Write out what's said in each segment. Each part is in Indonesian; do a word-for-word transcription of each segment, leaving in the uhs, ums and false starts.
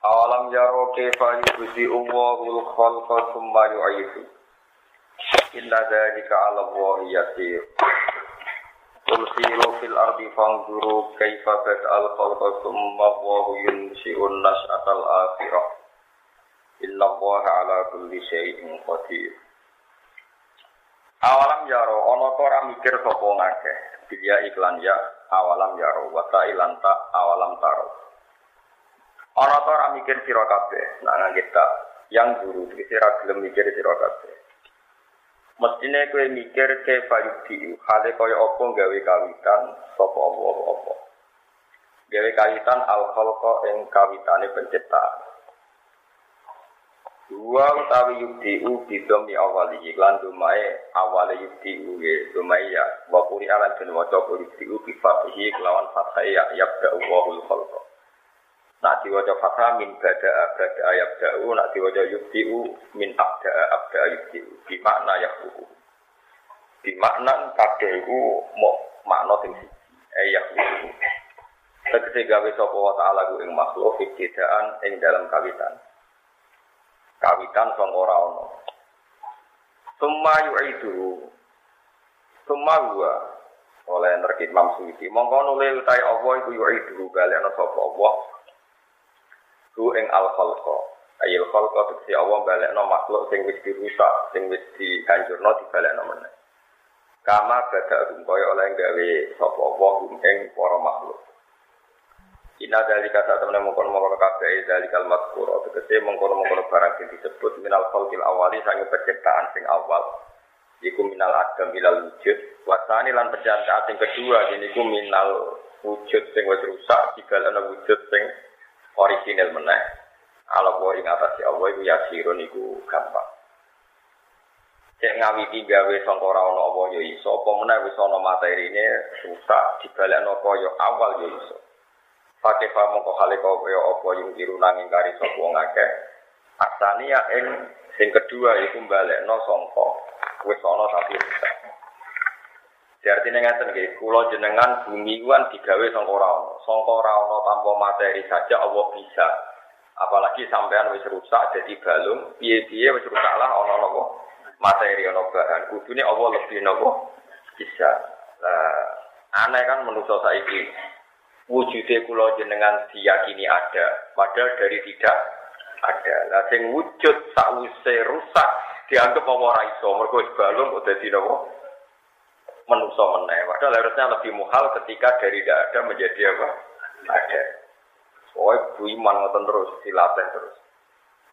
Alam yaro kaifa yubdi'u Allahul khalqa tsumma yu'iidu. Inna dzalika 'ala Allahi yasir. Tumsilu fil ardi fanzuru kaifa bada'al khalqa tsumma huwa yunshi'un nash'atal akhirah. Inna Allaha 'ala kulli syai'in qadir. Awalam yaro ana ta ora mikir sapa ngakeh. Dia iklan ya awalam yaro wa ta'ilanta awalam taro. Orang ora mikir sira kabeh, nak ngangkita yang guru iki ora gelem mikir sira kabeh. Mestine kowe mikir ke fayudi, hale kaya apa gawe kawitan sapa apa-apa. Gawe kawitan al-khalqa ing kawitane penciptaan. Dua utawi yudi bidom ni awali lan dumae awale yudi nggih dumaya wa quri ala den waca yudi bi fatihi lawan fatahiyah yabda'u wahul khalqa. Nak diwajah fatah min bada'a bada'a yabda'u, nak diwajah yubdi'u min abda'a abda'a yubdi'u. Bimakna yabdu'u. Bimakna kade'u makna tinggi. Eh yabdu'u. Segede gawe sopa wa ta'ala ku ing makhluk, ibtidaan ing dalam kawitan. Kawitan sang ora ono. Summa yu'iduhu. Summa huwa. Oleh nerkit Imam Syafi'i. Mongko nule utai Allah iku yu'iduhu galekna sopa Allah. Ku ing al-khalqa ayil khalqa tegese Allah balekno makhluk sing wis dirusak, sing wis dihancurno dibalekno meneh. Kama badha kaya oleh gawe sapa wong ing para makhluk. Inna dzalika ta'tamna mungkon-mungkon kabeh dzalikal mazkura tegese mungkon-mungkon barang sing disebut minal khalqil awali sange penciptaan sing awal. Iku minal adam ilal wujud, wasani lan penciptaan sing kedua niku minal wujud sing wis rusak dibalekno wujud sing original meneh. Ala wa ing atase Allah iku yasiro niku gampang. Cek ngawiti gawe sangka ora ana apa ya iso, apa meneh wis ana materine rusak dibalekno kaya awal ya iso. Pakai pamong kok hale kok kaya apa yang dirunangi kari sapa wong akeh. Asania ing sing kedua iku balekno sangka wis ana tapi rusak. Jadi ngaten nggih, kula jenengan bumi kuwi digawe sangka ora ana. Sangka ora ana tanpa materi saja Allah bisa. Apalagi sampean wis rusak dadi balung, piye-piye wis rusaklah ana napa materi ana bahan. Kudune Allah lebih napa bisa. Lah aneh kan manusa saiki. Wujude kula jenengan diyakini ada, padahal dari tidak ada. Lah sing wujud sakwise rusak dianggep apa ora iso, mergo wis balung kok dadi napa manusia meneh. Padahal harusnya lebih muhal ketika dari tidak ada menjadi apa? Ada. Soe buiman ngoten terus dilatih terus.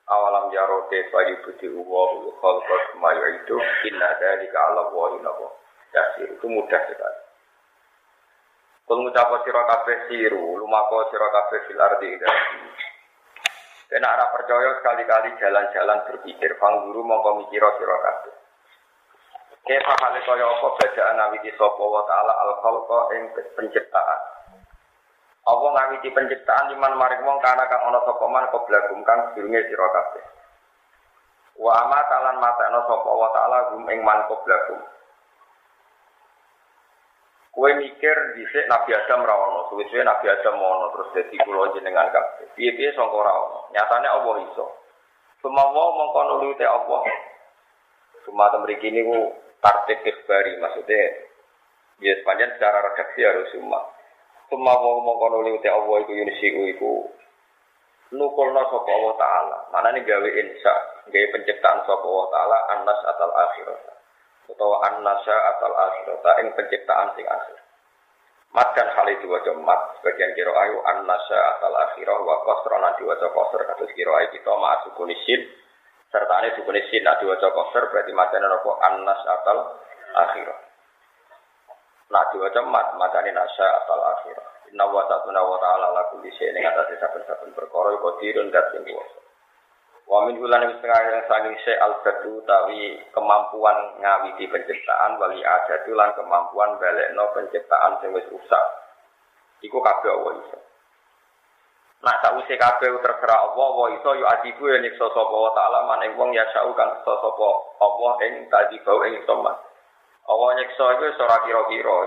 Awalam yaro te bagi budi uwul khalqat mayu itu inna dzalika 'ala Allahi nabo. Jadi itu mudah sekali. Kul ngucap sira kabeh siru, lumako sira kabeh fil ardi idati. Nek ora percaya sekali-kali jalan-jalan berpikir, fang guru mongko mikira sira kabeh. Kepa hale kaya apa badaan ngawiti sapa wa ta'ala al-khalqa ing penciptaan. Apa ngawiti penciptaan liman maring wong kana kang ana sapa man keblagum kang durunge sira kabeh. Wa amatalan matana sapa wa ta'ala gum ing man keblagum. Kowe mikir dhisik Nabi Adam ra ono, suwe-suwe Nabi Adam ono terus dadi kula jenengan kabeh. Piye-piye sangka ra ono. Nyatane apa iso? Sumawa mongko nulute apa? Cuma temriki niku tartib ikhbari maksudnya ya sepanjang secara redaksi harus cuma cuma wong mongkon oleh uti Allah iku yunisiku iku nukulna sapa Allah ta'ala maknane gawe insa gawe penciptaan sapa Allah ta'ala annas atal akhirat utawa annasa atal akhirat ing penciptaan sing akhir mat kan hal itu waca mat bagian kira ayu annasa atal akhirat wa qasrana diwaca qasr kados kira ayu kita ma'asukun isin sertane dukune sin nek diwaca qasr berarti macane napa annas atal akhirah. Nek diwaca mat macane nasa atal akhirah. Inna wa ta'ala wa ta'ala laku disya ini ngatasi saben-saben berkoro kodirun gatim kuasa. Wa min hulani setengah sangi se al-badu tawi kemampuan ngawiti penciptaan wali adatulan kemampuan balekno penciptaan sing wis rusak. Iku kabeh Allah iso. Nak sakwise kabeh terserah Allah wa iso yo adibu yen iso sapa wa ta'ala maneh wong ya sa'u kang iso sapa Allah ing tadibau ing tomat. Allah nyiksa iku ora kira-kira.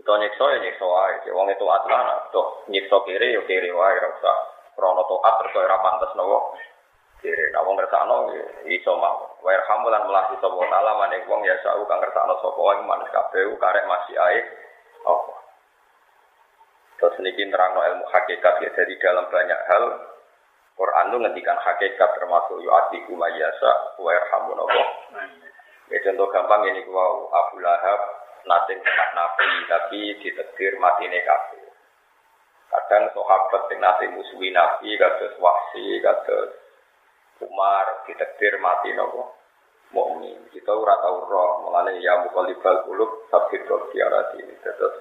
Kita nyiksa ya nyiksa wae, wong itu atlan to nyiksa kere yo kere wae ora usah krana taat terus ora pantes nopo. Jadi, nawang ngersano, iso mau. Wairham bulan melahir sobo nala manek wong ya sahul kang ngersano sobo wong manek K P U karek masih aik. Oh, terus niki nerangno ilmu hakikat ya dari dalam banyak hal. Quran tu ngendikan hakikat termasuk yuati kumayasa wairham bunobo. Ya contoh gampang ini wow Abu Lahab nating kena nabi tapi ditegir matine K P U. Kadang sahabat sing nate musuhi nabi kados Wahsy kados Umar ditakdir mati nopo mukmin kita ora tau roh mulane ya muqallibal qulub sabit roh diarati terus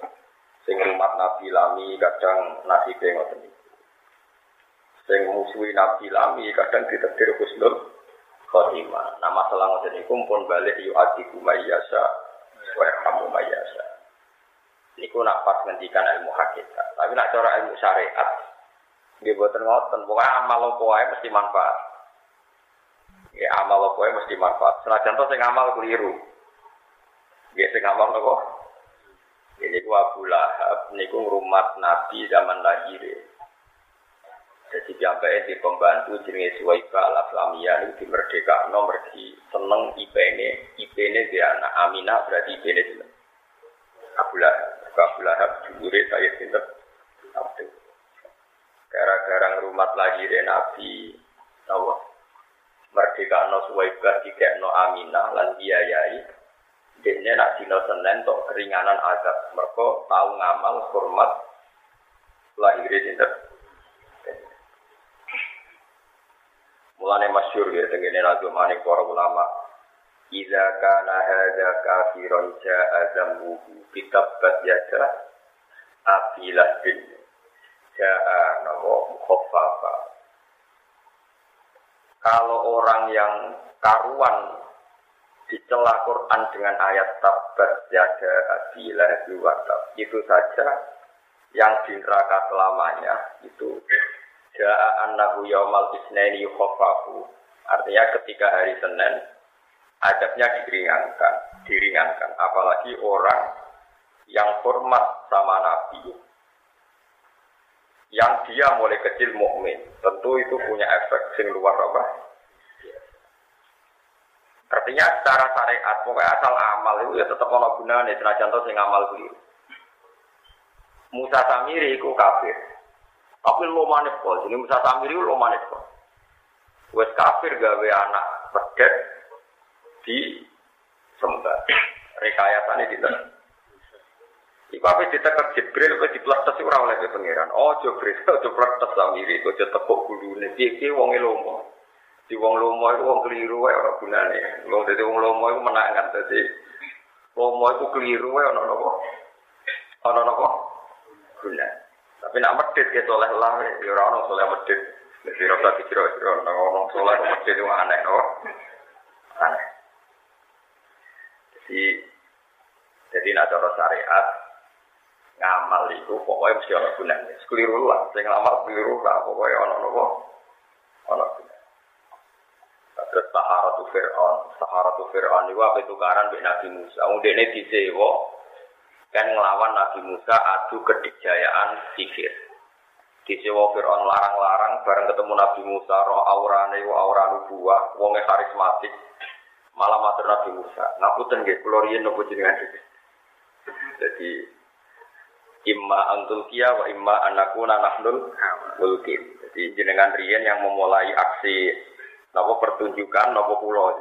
sing umat nabi lami kadang nasibe ngoten iki sing musuhi nabi lami kadang ditakdir husnul khotimah nah masalah ngoten niku pun balik yu adiku mayasa wa kamu mayasa niku nak pas ngendikan ilmu hakikat tapi nak cara ilmu syariat nggih boten ngoten pokoke amal opo wae mesti manfaat. Ya amal apa mesti manfaat. Senajan to sing amal keliru. Nggih sing amal apa? Ini ku Abu Lahab niku ngrumat Nabi zaman lahir. Jadi diambake di pembantu jenenge Suwaika al-Islamiyah niku merdeka nomor di seneng I P-ne, I P-ne dia anak Aminah berarti I P-ne seneng. Abu Lahab, Abu Lahab jure saya sinten. Gara-gara ngrumat lahir Nabi sallallahu merdeka no Suwaibah tidak no Aminah lan biayai dene nak dino Senin tok keringanan azab merko tau ngamal hormat lahir dinten mulane masyhur ya tengene raja manik para ulama iza kana hadza kafirun ja'a zambu kitabbat yata afilah bin ja'a nawo khaffa. Kalau orang yang karuan dicela Quran dengan ayat tabbat yada abi lahabi wa tab itu saja yang di neraka selamanya itu jaa annahu yaumal isnaini yukhaffafu artinya ketika hari Senin adabnya diringankan diringankan apalagi orang yang hormat sama Nabi yang dia mulai kecil mukmin, tentu itu punya efek sing luar apa? Artinya secara syariat, pokoknya asal amal itu ya tetap ana gunane, senajan to sing amal kuwi. Musa Samiri iku kafir. Tapi lumane kok, jenenge Musa Samiri iku lumane kok. Wes kafir gawe anak pedet di sembah. Rekayasane dinten. Ibape ditekak Jibril kok dipletes ora oleh pengiran. Ojo Jibril, ojo pletes Samiri, ojo tepuk gulune. Iki wonge lomo. Di wong lomo iku wong keliru wae ora gunane. Wong dadi wong lomo iku menangan dadi. Lomo iku keliru wae ana napa? Ana napa? Gunane. Tapi nek medhit ke saleh lah ya ora ono saleh medhit. Nek dirasa dikira-kira ana wong saleh medhit yo aneh to. Aneh. Jadi jadi nek cara syariat ngamal itu pokoknya mesti ada gunanya sekeliru lah, saya ngamal keliru lah pokoknya ada-ada ada gunanya terus Saharatu Fir'aun Saharatu Fir'aun itu apa tukaran dari Nabi Musa untuk ini disewa kan ngelawan Nabi Musa adu kedikjayaan sihir disewa Fir'aun larang-larang bareng ketemu Nabi Musa roh aurane wa auranu buah wongnya karismatik malah matur Nabi Musa ngaputan nggih kula riyen nopo jenengan jadi imma antulkiya wa imma anakuna nahnul mulkin. Jadi jenengan riyen yang memulai aksi napa pertunjukan napa kula.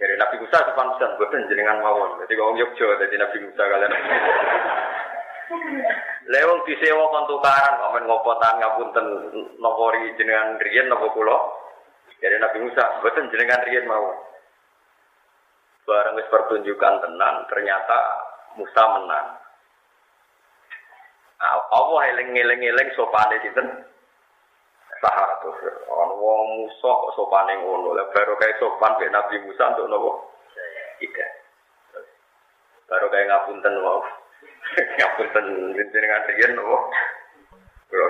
Jadi Nabi Musa sepanjang boten jenengan mawon. Dadi wong Yogya dadi Nabi Musa kalian. Lha wong disewa kon tukaran kok men ngopotan ngapunten napa jenengan riyen napa kula. Jadi Nabi Musa boten jenengan riyen mawon. Bareng wis pertunjukan tenan ternyata Musa menang. Allah eling-eling-eling sopane sinten? Sahara tuh. Ono wong Musa kok sopane ngono. Lah baru kae sopan ben Nabi Musa untuk napa? Tidak. Baru kae ngapunten wae. Ngapunten jenengan riyen napa? Lho.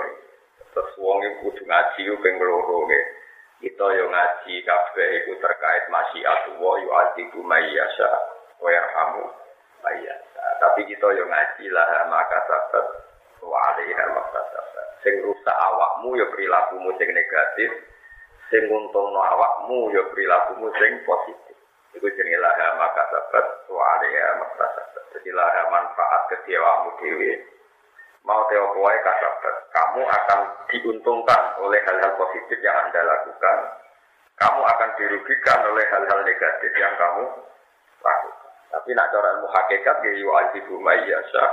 Terus wong iki kudu ngaji yo ping loro nggih. Kita yo ngaji kabeh iku terkait masyiatullah yu atiku mayyasha wa yarhamu mayyasha. Tapi kita yo ngaji lah maka sabat wa alaiha masabat. Sing rusak awakmu yo prilakumu sing negatif, sing nguntungno awakmu yo prilakumu sing positif. Iku jenenge lah maka sabat wa alaiha masabat. Jadi lah manfaat ketiwamu dhewe. Mau teopoe kasabat, kamu akan diuntungkan oleh hal-hal positif yang Anda lakukan. Kamu akan dirugikan oleh hal-hal negatif yang kamu lakukan. Tapi nak cara muhakikat ge yo ajibu mayyasha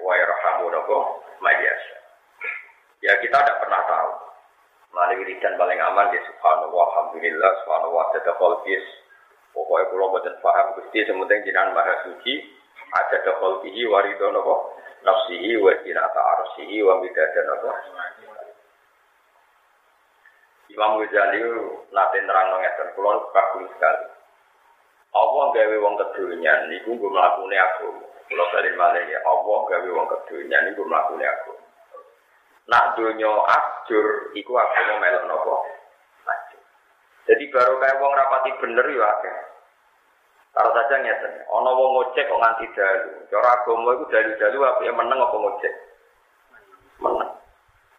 wa yarhamu nako mayyasha. Ya kita tidak pernah tahu. Mari wiridan paling aman ya subhanallah alhamdulillah subhanallah tadakol bis. Pokoknya kula mboten paham Gusti sementing jenengan Maha Suci. Ada dakol bihi waridho nako nafsihi wa jinata arsihi wa midada nako. Imam Ghazali nate nerangno ngeten kula kagum sekali. Apa gawe wong kedonyan niku nggo mlakune agama. Kula bali malih ya, apa gawe wong kedonyan niku mlakune agama. Nak donya ajur iku agama melok napa? Ajur. Jadi baru kae wong rapati bener ya akeh. Karo saja ngeten, ana wong ngojek kok nganti dalu. Cara agama iku dalu-dalu apike meneng apa ngojek. Meneng.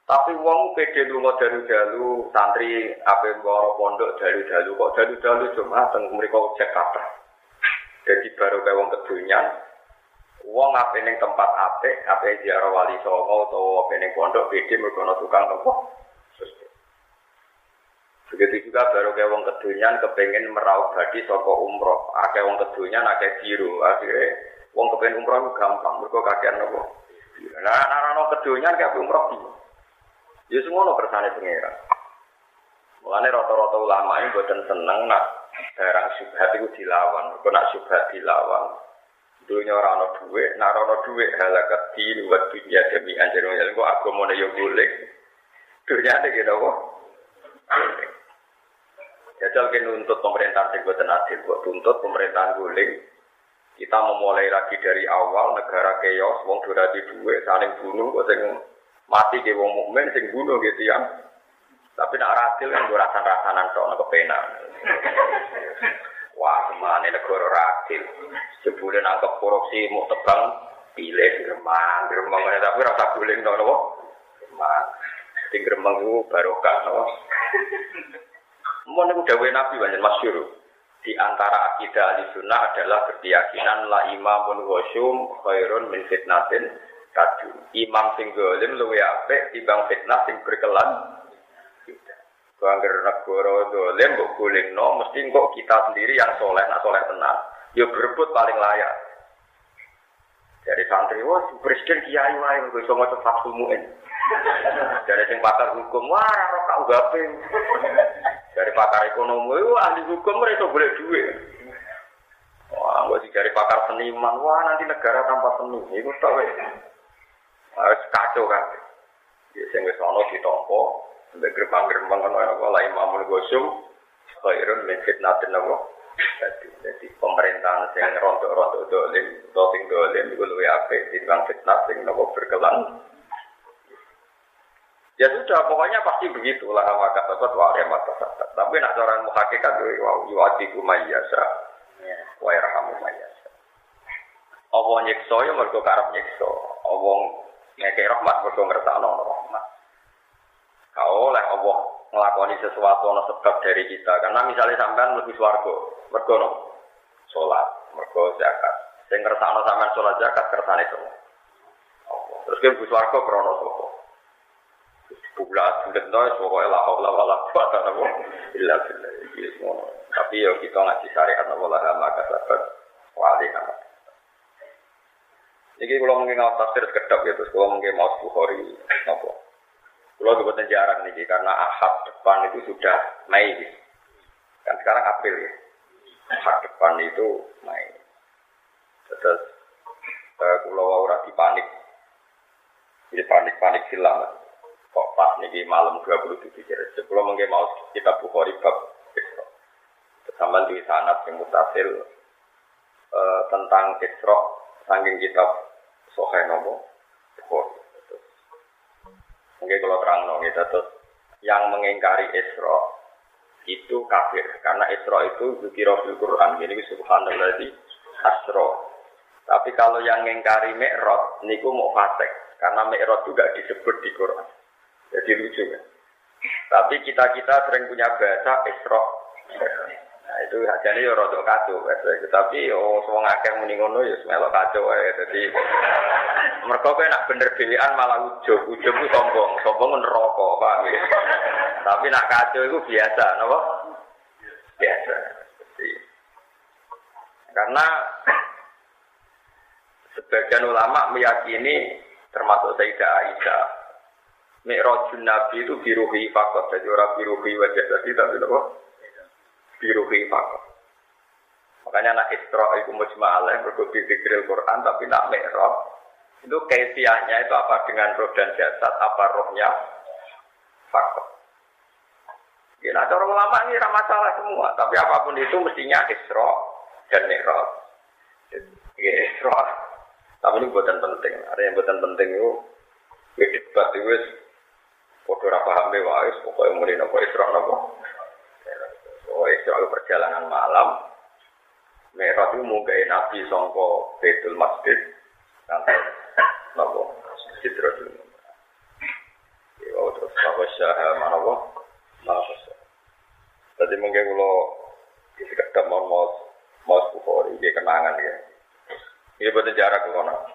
Tapi wong pede lunga dalu-dalu, santri ape mboro pondok dalu-dalu kok dalu-dalu Jumat teng mriko ngojek kathah. Dadi baru kae wong kedonyan. Wong ape ning tempat apik, ape ziarah wali songo utawa ape ning pondok pede mergo ana tukang toko. Begitu juga baru kayak wong kedonyan kepengen meraup badi saka umroh, akeh wong kedonyan akeh biru, akhirnya wong kepengen umroh gampang, mergo kakean nopo. Nah, ana kedonyan kayak umroh iki. Ya semono kersane pengira. Mulane rata-rata ulama iki boten seneng nak barang syubhat iku dilawan, mergo nak syubhat dilawan. Dunya ora ana dhuwit, nak ana dhuwit halakat din wa dunya demi anjeron ya engko agamane yo golek. Dunyane ki nopo? Jajal ke nuntut pemerintahan sing boten adil, buat tuntut pemerintahan guling. Kita memulai lagi dari awal, negara keos, wong dora di duwe, saling bunuh, kok sing mati ke wong mukmin, sing bunuh gitu ya. Tapi nak adil kan dora rasan-rasanan tok nek kepenak. Wah, semane negara ora adil. Jebule nangkep korupsi mau tebang, pilih gremang, gremang tapi ora tak guling tok napa. Gremang. Sing gremang iku barokah napa. Mohon kepada Nabi banyak masyhur. Di antara akidah Ahlussunnah adalah berkeyakinan la imamun ghasyum khairun min fitnatin tadun. Imam sing zalim luwih apik timbang fitnah sing berkelan. Angger negara zalim kok golekno mesti kok kita sendiri yang soleh, nak soleh tenan. Ya berebut paling layak. Dari santri wah presiden kiai wae kok iso maca Fathul Mu'in. Dari sing pakar hukum wah ora kok gawe. Dari pakar ekonomi, wah ahli hukum mereka boleh duit. Wah, gak sih dari pakar seniman, wah nanti negara tanpa seni, itu tahu ya. Harus kacau kan. Biasanya nggak selalu ditompo, sampai gerbang-gerbang kan orang orang lain mamul gosum, khairun min fitnatin Allah. Jadi pemerintahan yang rontok-rontok dolim, doting dolim, itu lebih apik timbang fitnah sing Allah berkelan. Ya sudah, pokoknya pasti begitulah maka sahabat wa rahmat sahabat. Tapi nak cara muhakikat yu atiku mayyasha wa yarhamu mayyasha. Apa nyiksa ya mergo karep nyiksa. Apa ngekek rahmat mergo ngersakno rahmat. Kalau oleh Allah nglakoni sesuatu ana sebab dari kita. Karena misalnya sampean mlebu swarga, mergo salat, mergo zakat. Sing ngersakno sampean salat zakat kersane Allah. Terus ke swarga krana sapa? Bulat bendera semoga Allah Allah Allah kuat dan Allah ilah ilah semua. Tapi yo kita ngaji syariat Allah maka sahabat wali nama. Jadi kalau mungkin mau tafsir kedap ya terus kalau mungkin mau Bukhari nopo. Kalau dibuat jarak nih karena ahad depan itu sudah Mei kan sekarang April ya. Ahad depan itu Mei. Terus kalau orang dipanik Jadi panik-panik hilang. Kok pas niki malam dua puluh tujuh Rajab. Kalau mengke mau kitab Bukhari bab Isra. Sampeyan di sanad sing mutasil e, tentang Isra saking kitab Sahih nopo Bukhari. Mengke kula terangno kita terus yang mengingkari Isra itu kafir karena Isra itu dzikra fil Quran. Jadi subhanalladzi asra. Tapi kalau yang ngingkari Mi'raj niku mau fasik karena Mi'raj juga disebut di Quran. Jadi lucu kan. Tapi kita-kita sering punya bahasa Isra. Nah itu ajane yo rada kacau bahasa. Tapi oh wong akeh muni ngono yo melok kacau ae. Dadi mergo kowe nek bener dhewean malah ujug, ujug ku sombong, sombong neraka, paham ya. Tapi nak kacau itu biasa, napa? Biasa. Jadi, karena sebagian ulama meyakini termasuk Sayyidah Aisyah, Mi'rajun Nabi itu biruhi faqat, jadi orang biruhi wajah tadi tapi napa? Biruhi faqat. Makanya nak Isra itu mujma'alah berkutik dikril Quran, tapi nak Mi'raj itu kaifiyahnya itu apa dengan roh dan jasad, apa rohnya faqat. Ya, nah, orang ulama ini tidak masalah semua, tapi apapun itu mestinya Isra dan Mi'raj. Ya, Isra, tapi ini buatan penting. Ada yang buatan penting itu, ya debat itu, kodora paham mewah, pokoknya mulai nopo Isra, nopo. Oh, Isra itu perjalanan malam. Mi'raj itu mungkin Nabi songko Baitul Masjid, nanti nopo Masjid terus. Ya, terus nopo syaham, nopo. Jadi mungkin kalau kita mau mau mau Bukhari dia kenangan ya. Ini buat jarak kalau nak.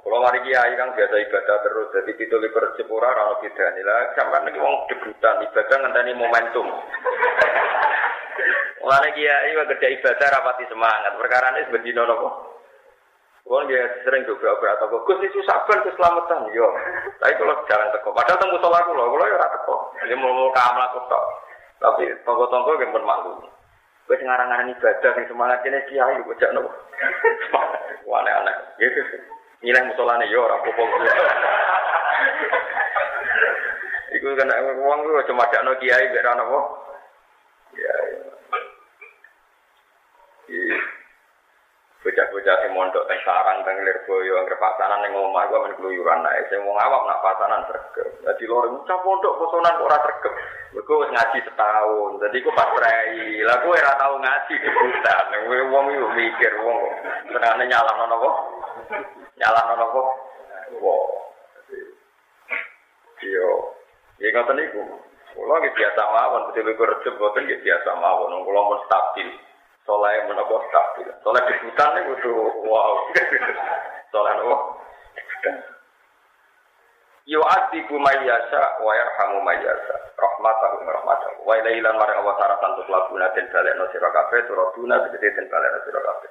Kalau mari kiai kan biasa ibadah terus. Jadi tidur liber cepura kalau tidak nila. Sampai lagi orang debutan ibadah ngenteni momentum. Kalau kiai waktu ibadah rapati semangat. Perkara ini seperti nono. Kalau dia sering berdoa atau gus itu sabar keselamatan, yo. Tapi kalau jarang teko, padahal tunggu sholat aku loh, kalau yo rata teko. Dia mau kamera aku teko, tapi tonggo-tonggo yang bermaklum. Gue sengarang-arang ibadah yang semangat ini kiai, gue jangan loh. Wah, aneh-aneh. Gitu. Nilai musolane yo, aku pokoknya. Iku kena uang gue cuma jangan kiai berana kok. Ya. Bocah-bocah sing mondok teng sarang teng Lirboyo anggere pasanan ning omah iku men keluyuran ae sing wong awam nak pasanan tregep. Dadi loro bocah mondok posonan kok ora tregep. Mergo wis ngaji setahun. Dadi iku pas rei. Lah kowe ora tau ngaji dibutan. Wong yo mikir wong tenane nyalahno napa? Nyalahno napa? Wah. Yo. Iki ngoten niku. Kula nggih biasa mawon betul iku rejep boten nggih biasa mawon. Kula mun stabil. Soleh menapa stabil. Soleh dibutan niku wow. Soleh nopo? Yo atiku mayasa wa yarhamu mayasa. Rahmatahu rahmatahu. Wa ilaila marang wa taratan tu labuna den balekno sira kabeh turaduna tegese den balekno sira kabeh.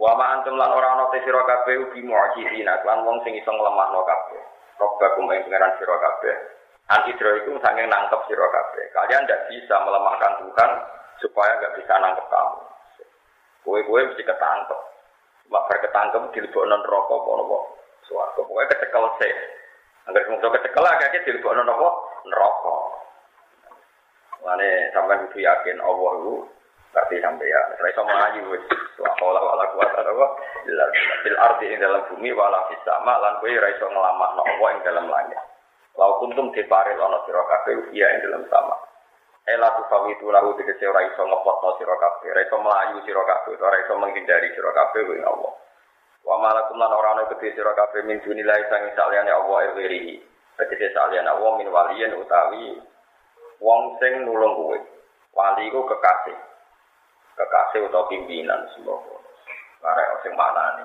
Wa ma antum lan ora ana te sira kabeh ubi mu'jizina lan wong sing iso nglemahno kabeh. Robbakum ing pangeran sira kabeh. Antidro iku saking nangkep sira kabeh. Kalian ndak bisa melemahkan Tuhan supaya enggak bisa nangkep kamu. Kowe-kowe mesti ketangkep. Sebab berketangkep dilebokno neraka apa napa swarga. Kowe kecekel sih. Angger mung kecekel akeh dilebokno napa neraka. Mane sampeyan kudu yakin Allah iku berarti sampeyan ora iso mlayu wis. Wala wala kuwata apa illa bil ardi ing dalam bumi wala fis sama lan kowe ora iso nglamahno Allah ing dalam langit. Lau kuntum diparil ana sira kabeh iya ing dalam sama. Ela tufawi tu lahu dikece ora iso ngepotno sira kabeh, ora iso mlayu sira kabeh, ora iso menghindari sira kabeh wing Allah. Wa malakum lan ora ana kedhe sira kabeh min dunilai sang saliyane Allah ewerihi. Dikece saliyane Allah min waliyen utawi wong sing nulung kowe. Wali iku kekasih. Kekasih utawa pimpinan sembarang. Karek sing manani.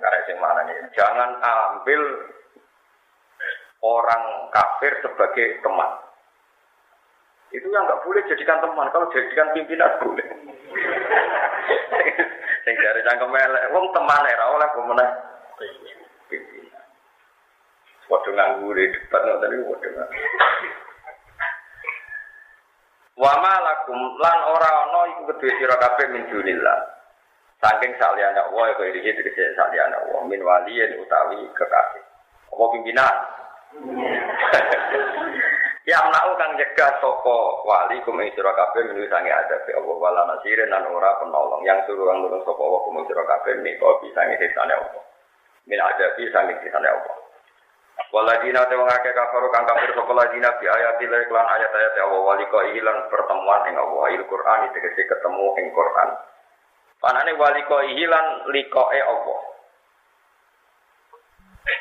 Karek sing manani. Jangan ambil orang kafir sebagai teman. Itu yang enggak boleh jadikan teman, kalau jadikan pimpinan boleh. Sing jare cangkem elek, wong temane ra oleh apa meneh pimpinan. Padha nganggure debat ngoten iki padha. Wa ma lakum lan ora ana iku kedhe sira kabeh min dunillah. Saking saliannya Allah, kalau diri itu kecil saliannya Allah. Min waliin utawi kekasih. Apa pimpinan? Ya menau kang jaga soko wali kumisira kabeh menulis sange adabe Allah wala nasirin lan ora penolong yang suruh kang nulung soko wa kumisira kabeh menika pisange sesane Allah. Min adabi sange sesane Allah. Waladina tewang akeh kafaro kang kafir soko ladina bi ayati la iklan ayat-ayat Allah walika ilang pertemuan ing Allah Al-Qur'an ditegese ketemu ing Qur'an. Panane walika ilang likoe Allah.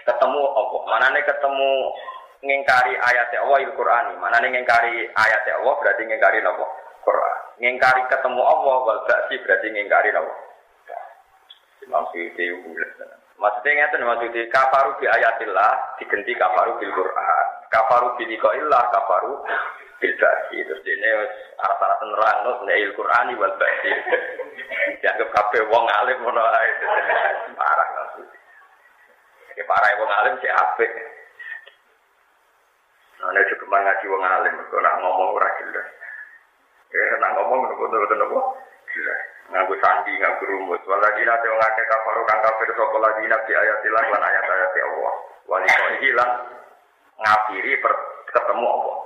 Ketemu Allah. Manane ketemu ngingkari ayat Allah Al-Qur'an. Mana ning ngingkari ayat Allah berarti ngingkari napa? Qur'an. Ngingkari ketemu Allah wal ba'si berarti ngingkari napa? Maksud e ulah. Maksud e ngaten maksud e kafaru bi ayatillah diganti kafaru bil Qur'an. Kafaru bi liqa'illah kafaru bil ba'si. Terus dene arep-arep nerangno nek Al-Qur'an wal ba'si. Dianggap kabeh wong alim ngono ae. Parah maksud e. Ki parah wong alim sik apik. Ana cukup ngaji wong alim kok nak ngomong ora jelas. Eh nak ngomong ngono-ngono apa? Jelas. Nganggo sandi, nganggo rumus. Waladina te wong akeh kafir kang kafir sapa ladina bi ayatilah lan ayat-ayat Allah. Walika hilang ngafiri ketemu Allah.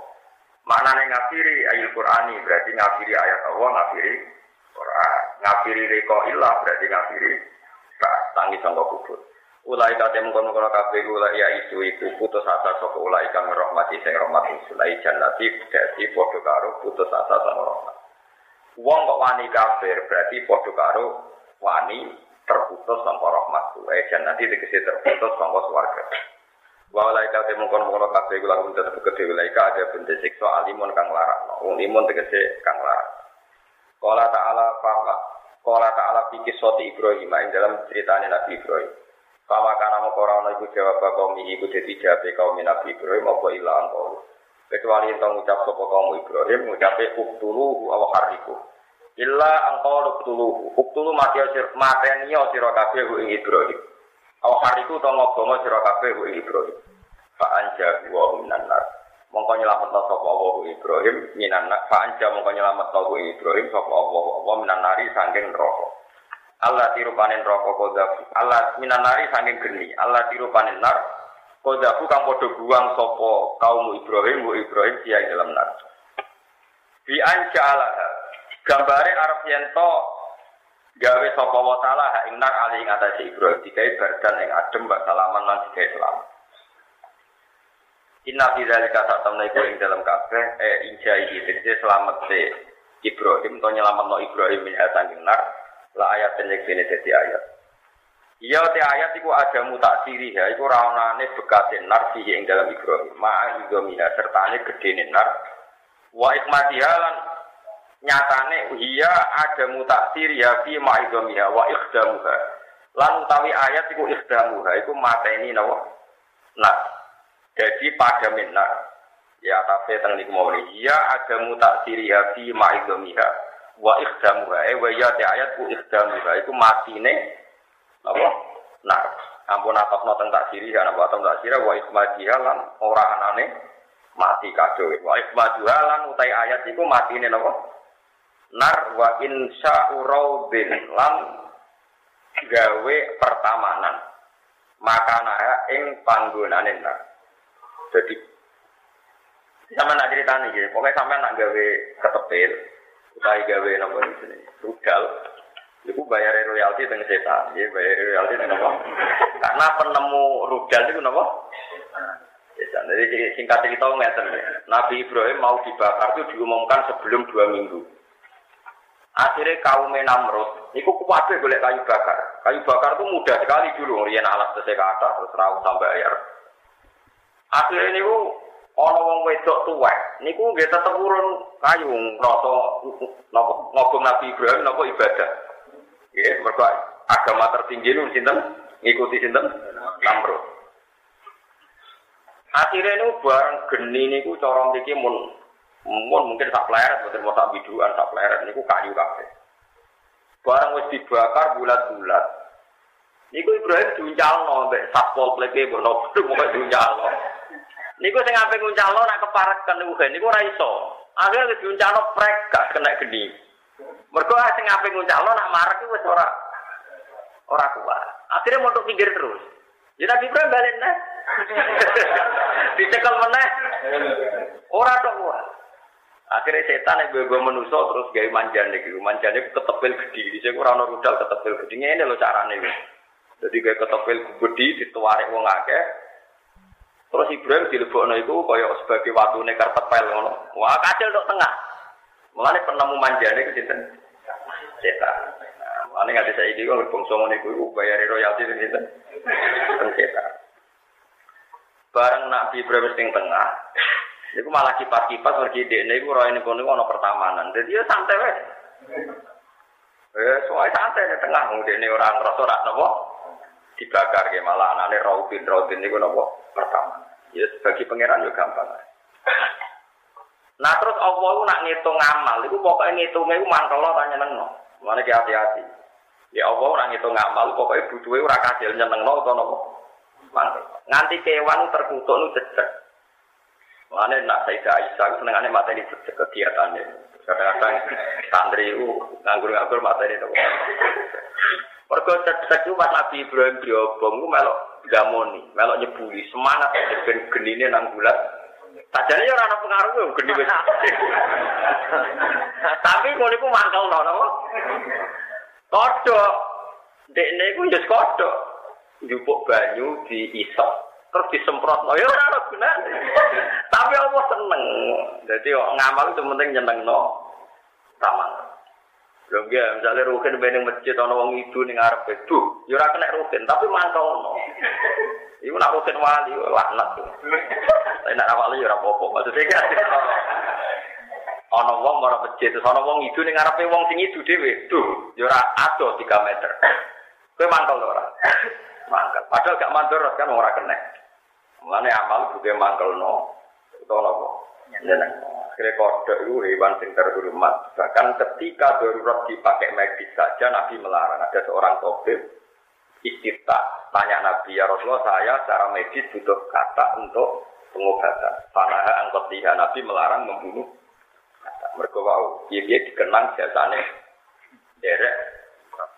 Maknane ngafiri ayat Qur'ani berarti ngafiri ayat Allah, ngafiri Qur'an. Ngafiri riko ilah berarti ngafiri tangi sangka kubur. Ulaika temu kono-kono kabeh ulai ya itu iku putus asa saka ulaika ngrahmati sing rahmat sulai jannati dadi padha karo putus asa saka rahmat. Wong kok wani kafir berarti padha karo wani terputus saka rahmat sulai jannati tegese terputus saka swarga. Wa ulaika temu kono-kono kabeh ulai tetep kedhe ulaika ada benda siksa alimun kang larakno. Wong limun tegese kang larak. Qala ta'ala faqa Qala ta'ala fi kisati Ibrahim ing dalam critane Nabi Ibrahim. Sama karena mengkorang itu jawab kaum ini itu jadi jawab kaum Nabi Ibrahim apa ilang kaum kecuali yang mengucap sopo kaum Ibrahim mengucapkan uktuluhu awa hariku illa angkau uktuluhu uktuluhu matenio sirakabehu ing Ibrahim awa hariku atau ngobongo sirakabehu ing Ibrahim fa'anja huwa minannar mongko nyelamatna sopo awahu Ibrahim minannar fa'anja mongko nyelamatna huwa Ibrahim sopo awahu awa minannari sangking rokok Allah tiru panen rokok kodabu, Allah minanari saking geni, Allah tiru panen nar, kodabu kang podo buang sopo kaum Ibrahim, bu Ibrahim siang dalam nar. Di anca Allah, gambare Arab yento gawe sopo watalah ing nar ali ing atas Ibrahim, dikai berdan ing adem bak salaman lan dikai selamat. Inna fi dzalika ta'tamna iku ing dalam kabeh, eh inca iki tegese selamat se Ibrahim, to nyelametno Ibrahim min saking nar. La ayat tenek dene dadi ayat. Iya te ayat iku adamu taksiri ya iku ra onane bekate nar fi ing dalem Ibrahim. Ma'a idhamina sertane gedene nar wa ikmatiha lan nyatane hiya adamu taksiri ya fi ma'idhamina wa ikhdamuha. Lan utawi ayat iku ikhdamuha iku mateni napa? Nah. Dadi padame nar. Ya tafe teng niku mawon. Iya adamu taksiri ya fi ma'idhamina. Wa ikhdamuha eh wa ya ta ayatku ikhdamuha iku matine napa nah ampun atokno teng taksiri ana batang taksira wa ikmadiha lan ora anane mati kadowe wa ikmadiha lan utai ayat iku matine napa nar wa insya urubin lan gawe pertamanan makanaha ing panggonane nar dadi sampeyan nak critani nggih pokoke sampeyan nak gawe ketepil utai gawe napa iki rudal iku bayar royalti teng setan nggih bayar royalti teng napa karena penemu rudal niku napa setan iki singkat kita ngeten Nabi Ibrahim mau dibakar itu diumumkan sebelum dua minggu akhirnya kaum Namrud niku kabeh golek kayu bakar kayu bakar itu mudah sekali dulu riyen alat sese kata terus ra usah bayar akhirnya niku ana wong wedok tuwek niku nggih tetep urun kayu ngrasa napa ngobong Nabi Ibrahim napa ibadah nggih mergo agama tertinggi niku sinten ngikuti sinten Namrud akhire niku bareng geni niku cara mriki mun mun mungkin sak pleret mboten motak biduan sak pleret niku kayu kabeh bareng wis dibakar bulat-bulat niku Ibrahim diuncalno mbek satpol P P bono pokoke diuncalno niku sing ape nguncalno nak kepareken niku niku ora iso. Akhire diuncalno prek gak kena geni. Mergo sing ape nguncalno nak marek wis ora orang kuat. Akhirnya mau pinggir terus. Ya Nabi Ibrahim balik nah. Dicekel meneh. Ora tok kuat. Akhirnya setan yang gue menuso terus gawe manjane iki. Manjane ketepil gedhi. Dise ora ono rudal ketepil gedhi. Ngene lho carane iki. Dadi gawe ketepil gedhi dituarek wong akeh. Terus Ibrahim dilebokno iku kaya sebagai watune karpet pel ngono. Wah, kacil tok tengah. Mulane penemu manjane iki sinten? Setan. Mulane ngate saiki kok bangsa ngene iku bayare royalti sinten? Setan. Bareng Nabi Ibrahim sing tengah. Iku malah kipas-kipas mergi dekne iku roene kono ana pertamanan. Dadi yo santai wae. Eh, soalnya santai tengah ngene ora ngrasa rak napa dibakar ge malah anane raudin raudin niku napa? Pertama, ya bagi pangeran juga gampang. Nah terus Allah nak ngitung amal, itu pokoknya ngitungnya itu mantelo tanya nengno, mana dia hati-hati. Ya Allah nak ngitung amal, pokoknya butuhnya ura kasil nyenengno atau nopo. Nganti kewan terkutuk nu cecek. Mana nak Sayyidah Aisyah, senengannya mata ini cecek kegiatannya. Kadang-kadang santri itu nganggur-nganggur mata ini nopo. Mereka cecek itu pas Nabi Ibrahim diobong itu melok. Gamoni, melok nyebuli semangat ben genine nang bulat. Tajane ora ana pengaruh yo geni wis. Tapi ngono iku mangkelno napa? Kodhok. Dekne iku yo kodhok. Njupuk banyu diisep, terus disemprot. Yo ora ana gunane. Tapi Allah seneng. Dadi ngamal itu penting nyenengno taman. Lho nggih, misale rugen ben ning masjid ana wong idu ning arep bedu, ya ora kena rugen, tapi mantulno. Iku nek rugen wali laknat. Tapi nek awake ya ora apa-apa. Maksudnya iki ana wong marang masjid, ana wong idu ning arepe wong sing idu dhewe, duh, ya ora ado tiga meter. Kowe mantul ora? Mangkel. Padahal gak mantul kan ora kena. Mulane amal kudu mangkelno. Utawa apa? Nyenengno. Akhirnya kodok itu hewan yang terhormat. Bahkan ketika darurat dipakai medis saja, Nabi melarang. Ada seorang tabib istifta. Tanya Nabi, ya Rasulullah, saya secara medis butuh kata untuk pengobatan. Fanaha angkot liha. Nabi melarang membunuh kata. Mereka wow, dia-dia dikenang jasanya. Derek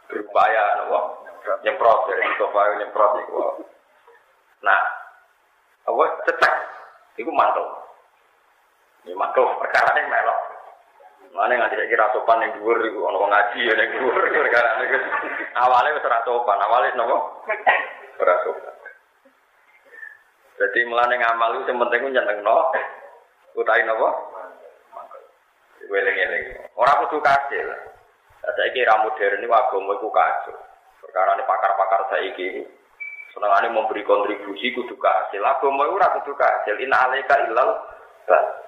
berupaya nyemprot. Derek berupaya nyemprot. Nah, apa cetak? Itu mantul. Ini makhluk perkara ini melok. Mana nggak tidak kira sopan yang dua ribu orang ngaji yang dua ribu perkara ini. Awalnya berasa sopan, awalnya nopo berasa sopan. Jadi melane ngamal itu penting pun jangan nopo. Utai nopo. Weleng-weleng. Orang kudu kasil. Saya kira modern ini agama itu kasil. Perkara ini pakar-pakar saya ini. Senangane memberi kontribusi kudu kasil. Agama itu ora kudu kasil. Inna alaika illal.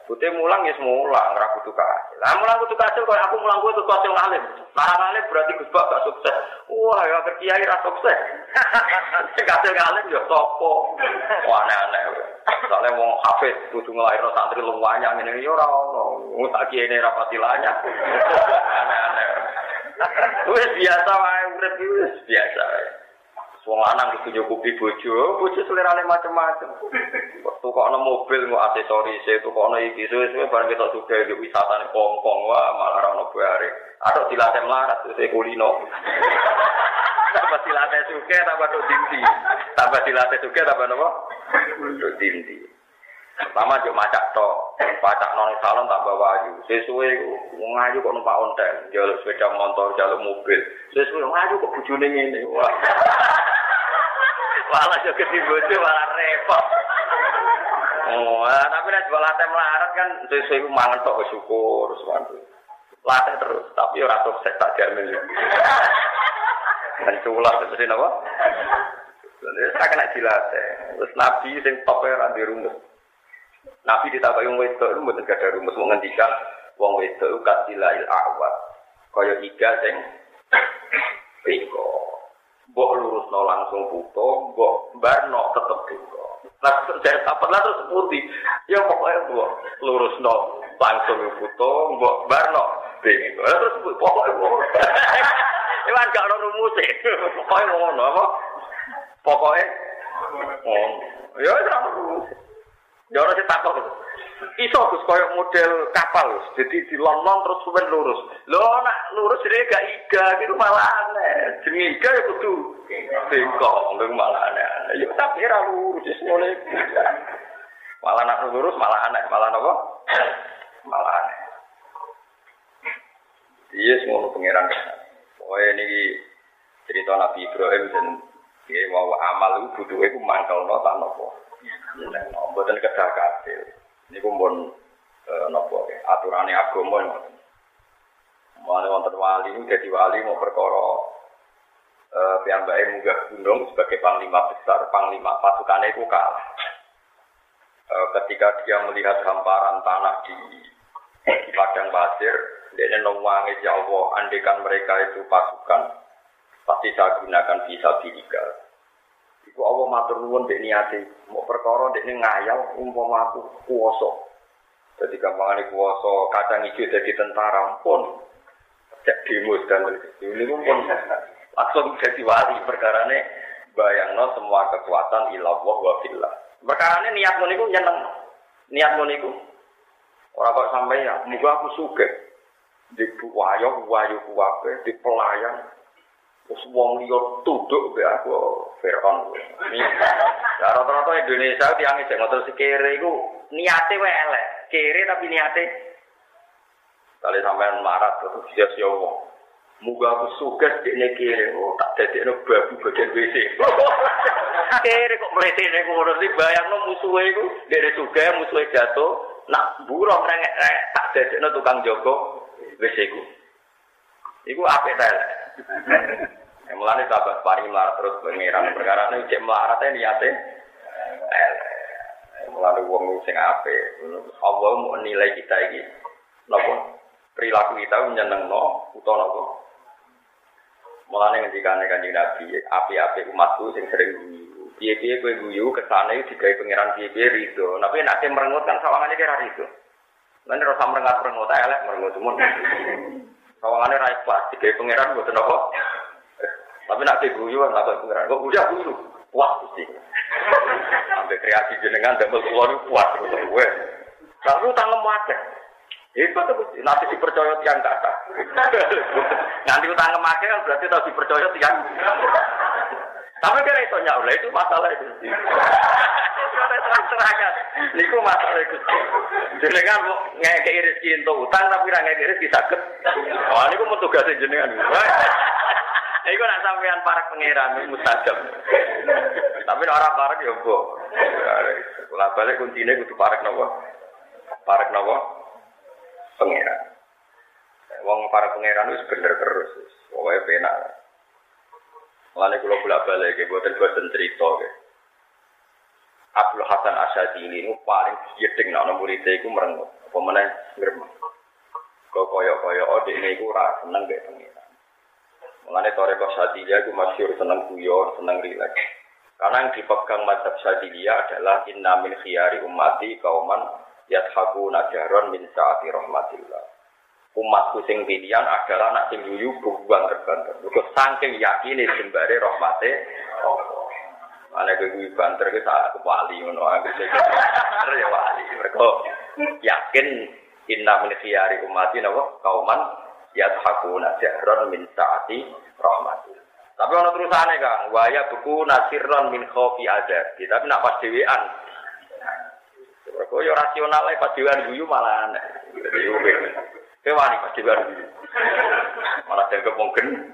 Bute mulang ya semulang, ora kudu kasil. Lah mulang kudu kasil kok aku mulang kuwi kudu kasil alim. Larang alim berarti Gus Baha gak sukses. Wah, ya kiai ra sukses. Sing kasil alim ya sapa? Wah, aneh-aneh. Soale wong hafid kudu nglairno santri luwanya ngene ya ora ono. Wong tak kiene ra pati lanyak. Aneh-aneh. Wis biasa wae urip wis biasa wae. Wong lanang ditunjuk kupi bojo, bojo selerane macam-macam. Tukokno mobil nggo aksesorise, tukokno iki suwe-suwe bareng ketok sugih nggo wisatane kongkong wae malah ora ono bare. Aduh dilate melarat terus kulino. Tambah dilate sugih tambah tok dinti. Tambah dilate sugih tambah nopo? Tok dinti. Pertama yo macak tok, pacak nang salon tambah wayu. Sesuwe wong ayu kok numpak ontel, njaluk sepeda motor, njaluk mobil. Sesuwe wong ayu kok bojone ngene. Wah. Malah juga dibojo malah repot. Oh, tapi nek latih melarat kan sesuai ku mangan tok syukur sewantu. Latih terus, tapi ora sukses tak jamin yo. Menculah terus napa? Terus sak nek dilatih. Terus Nabi sing top ora di rumus. Nabi ditakoki wong wedok mboten gadah rumus mung ngendikan wong wedok katilail awat. Kaya iga sing piko. Mbok lurusno langsung buta, mbok barno tetep buta. Lah terus apa lah terus putih. Ya pokoke mbok lurusno langsung buta, mbok barno bengko. Lah terus pokoke ngono. Iwan gak ono rumuse. Pokoke ngono apa? Pokoke ngono. Ya ora ono rumuse. Ya ora ditakok. iso Gus koyo model kapal Gus. Jadi dilonong terus kemudian lurus. Lho nak lurus jadi gak iga iki malah aneh. Jenenge iga ya kudu bengkok lho malah aneh. Ya tapi ra lurus wis ngene. Malah nak lurus malah aneh, malah napa? Malah aneh. Yes ngono pangeran. Pokoke niki cerita Nabi Ibrahim dan piye wae amal iku butuhe ku mangkelno ta napa. Nek mboten kedah kasil. Niku pun napa ya aturane agama ngoten. Mane wonten wali niku dadi wali mau perkara eh piyambake munggah gunung sebagai panglima besar, panglima pasukane iku kalah. Ketika dia melihat hamparan tanah di di padang pasir, dia nongwangi ya Allah, andekan mereka itu pasukan, pasti saya gunakan visa digital. Iku Allah matur nuwun dek niate, mau perkara dek ngayal umpama aku kuwasa. Dadi gampangane kuwasa kacang ijo dadi tentara pun cek demo dan ini pun langsung dadi wali perkarane bayangno semua kekuatan ila Allah wa billah. Perkarane niatmu niku nyeneng. Niatmu niku ora kok sampeyan, ya. Muga aku sugih. Dibuwayo-wayo kuwabe dipelayang terus wong liya tunduk mbek aku Fir'aun. Ya rata-rata Indonesia tiange jek ngotot sikire iku niate wae elek, kere tapi niate kali sampean marat terus dia yo wong. Muga aku sugih dene kere, oh tak dadekno babu bagian W C. Kere kok mletene ngono sih bayangno musuhe iku dene sugih musuhe jatuh. Nak burung rengek-rengek tak dadekno tukang jaga wis iku. Iku apik ta. Mulane sahabat paring melarat terus pengiran perkara nek cek melarat e niate. Mulane wong sing apik, Allah mau nilai kita iki. Napa perilaku kita nyenengno utawa napa. Mulane ngendikane Kanjeng Nabi, apik-apik umatku sing sering guyu. Piye-piye kowe guyu kesane digawe pengiran piye-piye rido. Tapi nek ate merengut kan sawangane kira rido. Lan ora samrengat-rengut elek merengut mun. Sawangane ra ikhlas digawe pangeran mboten apa. Tapi nek diguyu ana apa pangeran. Kok udah guyu. Wah, Gusti. Sampai kreasi jenengan damel kula niku kuat terus kowe. Lalu tangem akeh. Iku terus nek dipercaya tiyang kata. Nanti utang akeh kan berarti terus dipercaya tiyang. Tapi kira itu nyawa itu masalah itu. Terang-terangan, niku masalah itu. Jenengan mau ngekei rezeki untuk utang tapi orang ngekei rezeki sakit. Wah, niku mau tugasin jenengan. Niku nak sampean para pangeran mustajab. Tapi orang parek ya boh. Kalau balik kuncinya kudu parek nopo, parek nopo, pangeran. Wong para pangeran itu bener terus, pokoknya benar. Mulane kula bolak-balik nggih boten boten crita nggih. Abdul Hasan Asyadili niku paling gedeng nek ana muridé iku merengut. Apa meneh ngremen. Kok koyo-koyo dekne iku ora seneng mbek pengiran. Mulane Tarekat Sadiliyah iku masyhur seneng guyon, seneng rileks. Karena yang dipegang mazhab Sadiliyah adalah inna min khiyari ummati qauman yadhakuna jaron min sa'ati rahmatillah. Umatku sing pilihan adalah anak sing yuyu buang terbanter. Terus saking yakine jembare rahmate Allah. Ana kuwi banter ke sak wali ngono aku sing ya wali. Mergo yakin inna min khiyari ummati napa kauman yadhakuna jahran min taati rahmatillah. Tapi ana terusane Kang, wa ya buku nasirron min khofi azab. Tapi nak pas dhewean mergo yo rasional ae pas dhewean guyu malah aneh. Kewani pasti baru gitu. Malah dianggap mungkin.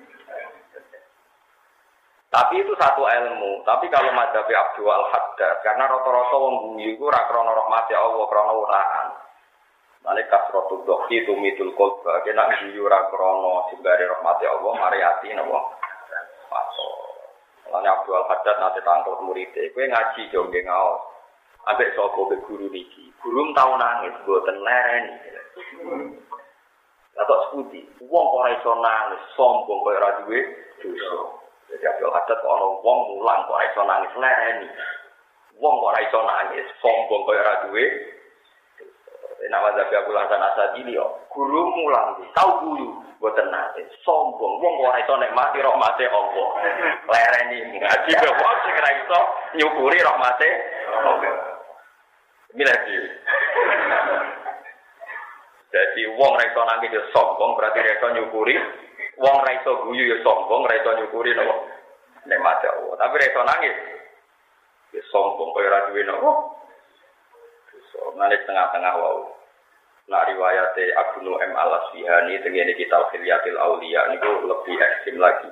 Tapi itu satu ilmu. Tapi kalau madhabi Abdul Al-Haddad, karena rata-rata wong guyu iku ora krana rahmate Allah, krana uraan. Malik kasrotul dohi tumitul qalba, kena guyu ora krana sembare rahmate Allah, mari ati napa. Paso. Lan Abdul Al-Haddad nate tangkep muridé, kowe ngaji yo nggih ngaos. Ambek sapa guru niki? Guru tau nangis mboten lereni. Atau seputi, uang orang iso nangis, sombong kaya ora duwe dosa. Jadi Abdul Haddad kok ana wong mulang kok ora iso nangis lereni. Wong kok ora iso nangis, sombong kaya ora duwe. Nek mazhab Abdul Hasan Asyadili yo, guru mulang iki tau guyu mboten nangis, sombong wong kok ora iso nikmati rahmate Allah. Lereni ngaji kok sing ora iso nyukuri rahmate Allah. Milati. wong ra iso nangis ya sombong, berarti ra iso nyukuri. Wong ra iso guyu ya sombong, ra iso nyukuri napa nikmat Allah. Tapi ra iso nangis ya sombong, kaya ra duwe napa. So, nang tengah-tengah wae. Nah, riwayat Abu Nu'aim Al-Asfihani tengene kitab Hilyatul Auliya niku lebih ekstrem lagi.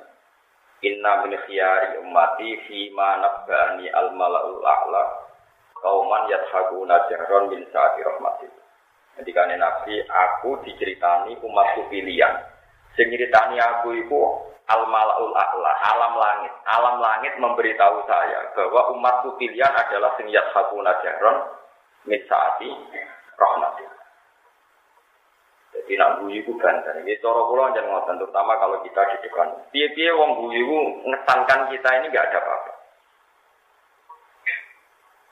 Inna min khiyari ummati fi ma nabani al-mala'ul a'la qauman yadhakuna jahran min sa'ati rahmatil. Ketika Nabi aku diceritani umatku pilihan. Sing nyeritani aku iku al-mala'ul a'la, alam langit. Alam langit memberitahu saya bahwa umatku pilihan adalah sing yadhakuna jahran min sa'ati rahmatil. Jadi nak guyu ku banter. Jadi cara kula njen ngoten, terutama kalau kita di depan. Piye-piye wong guyu ku ngesankan kita ini enggak ada apa-apa.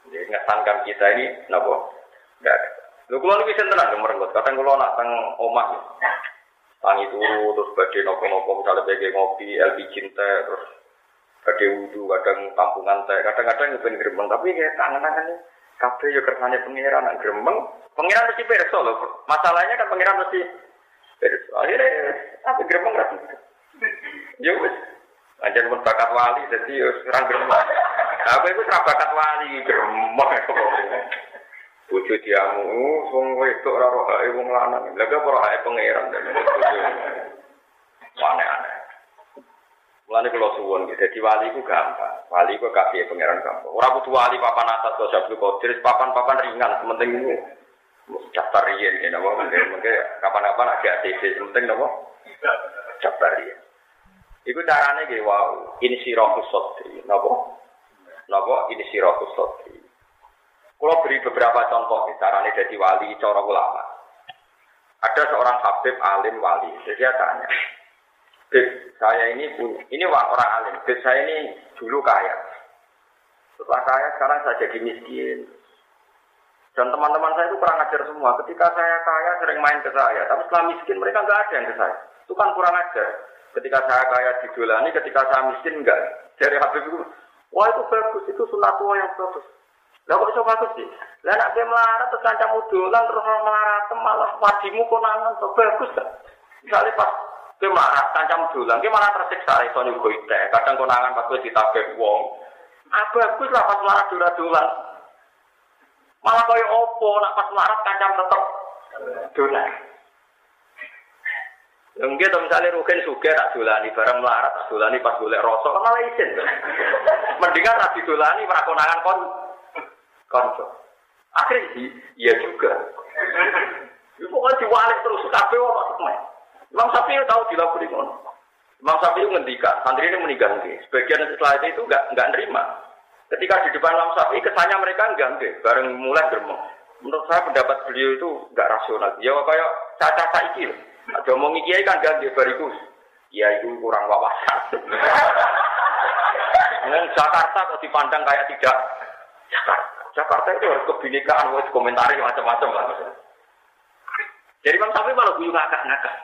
Jadi ngesankan kita ini napa? Enggak ada. Lho kula niku wis tenan merenggut. Kadang kula nak teng omah ya. Tangi turu terus badhe napa-napa misale pege ngopi, L P G teh terus badhe wudu, kadang tampungan teh, kadang-kadang ben gremeng tapi kayak tangan-tangan kabeh yo kersane pengiran nak gremeng. Pengiran mesti perso lho. Masalahnya kan pengiran mesti perso. Akhirnya apa gremeng ra gitu. Yo wis anjen pun bakat wali dadi yo serang gremeng. Apa iku ra bakat wali gremeng kok. Bojo diamu wong wedok ora roh ae wong lanang. Lha kok ora ae pengiran. Aneh-aneh. Mulane kula suwun gitu, dadi wali ku gampang. Wali ku kabeh pengiran gampang. Ora kudu wali papan atas kok sablu kodir, papan-papan ringan sementing niku. Daftar riyen ya napa mengke kapan-kapan ada A T C penting napa daftar riyen iku carane nggih wau insirahus sadri napa napa insirahus sadri kula beri beberapa contoh carane dadi wali cara ulama. Ada seorang habib alim wali, dia tanya, "Bib, saya ini punya ini orang alim, bib saya ini dulu kaya. Setelah kaya sekarang saya jadi miskin. Dan teman-teman saya itu kurang ajar semua. Ketika saya kaya sering main ke saya, tapi setelah miskin mereka nggak ada yang ke saya. Itu kan kurang ajar. Ketika saya kaya didolani, ketika saya miskin nggak. Dari Habib itu, wah itu bagus, itu sunatullah yang bagus. Lah kok bisa bagus sih? Lah nak ke melarat terus kancam udolan terus melarat malah wadimu konangan, so bagus kan? Misalnya pas ke melarat kancam udolan, ke malah tersiksa iso nyugo teh. Kadang konangan pas wis ditabek wong, ah bagus lah pas melarat dora-dolan. Malah kaya opo nak pas melarat kancam tetep dolan. Engke to misale rugen sugih tak dolani bareng melarat tak dolani pas golek rasa kan malah isin. Mendingan ra didolani ora konangan kon kanca. Akhire iki ya juga. Iku kok diwalik terus kabeh ono semen. Imam Syafi'i tahu dilakoni ngono. Imam Syafi'i ngendika, santrine meninggal nggih. Sebagian setelah itu enggak enggak nerima. Ketika di depan Imam Syafi'i kesannya mereka enggak nggih, bareng mulai gremeng. Menurut saya pendapat beliau itu enggak rasional. Ya kaya cacah saiki lho. Ada omongi kiai kan enggak nggih bariku. Ya itu kurang wawasan. Nang Jakarta kok dipandang kayak tidak Jakarta. Jakarta itu harus kebinekaan, harus komentari macam-macam lah. Jadi Imam Syafi'i malah guyu ngakak-ngakak.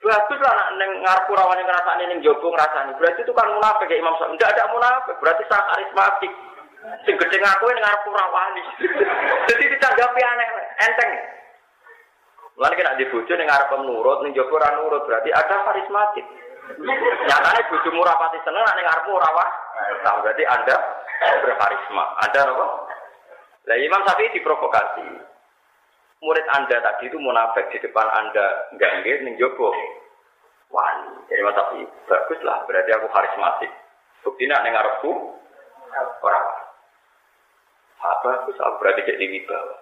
Berarti lah nak neng ngarpu rawan yang ngerasaan ini, jobo ngerasaan. Berarti itu kan munafik ya Imam Syafi'i. Tidak ada munafik. Berarti sangat karismatik. Sing gede ngaku yang ngarpu rawani. Jadi ditanggapi aneh, enteng. Mulane kena dibujuk yang ngarep nurut, yang jobo ra nurut. Berarti ada karismatik. Nyatanya bujumu rapati seneng, nak ngarpu rawan. Nah, berarti Anda berkarisma. Anda apa? Lah Imam Syafi'i diprovokasi. Murid Anda tadi itu munafik di depan Anda enggak nggih ning jopo. Wah, jadi tapi baguslah berarti aku karismatik. Buktine ning ngarepku ora. Apa susah berarti cek di bawah.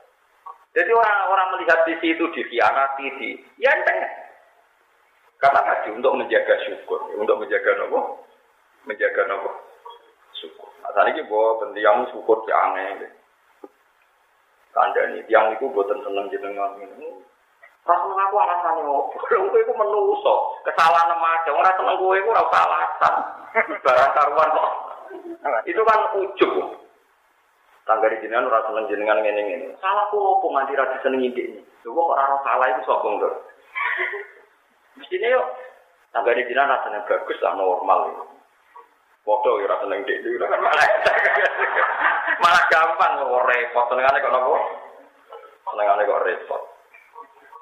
Jadi orang-orang melihat di situ dikhianati di. Ya enteng. Karena tadi untuk menjaga syukur, untuk menjaga nopo? Menjaga nopo? Syukur. Asal iki mbok penting syukur ki aneh. Kandani, tiang itu buatan senang jenengan ini. Rasanya aku alasannya apa? Aku itu menuso, kesalahan aja. Orang senang gue itu rasa alasan. Barang karuan kok. Itu kan ujuk. Tanggari jenengan orang senang jenengan ini. Salah aku apa nganti rasa senang ini? Coba kok orang salah itu sokong dong. Mestinya yuk. Tanggari jenengan rasanya bagus lah, normal. Bodoh ya rasanya ini. Malah gampang kok repot, senengane kok nopo? Senengane kok repot.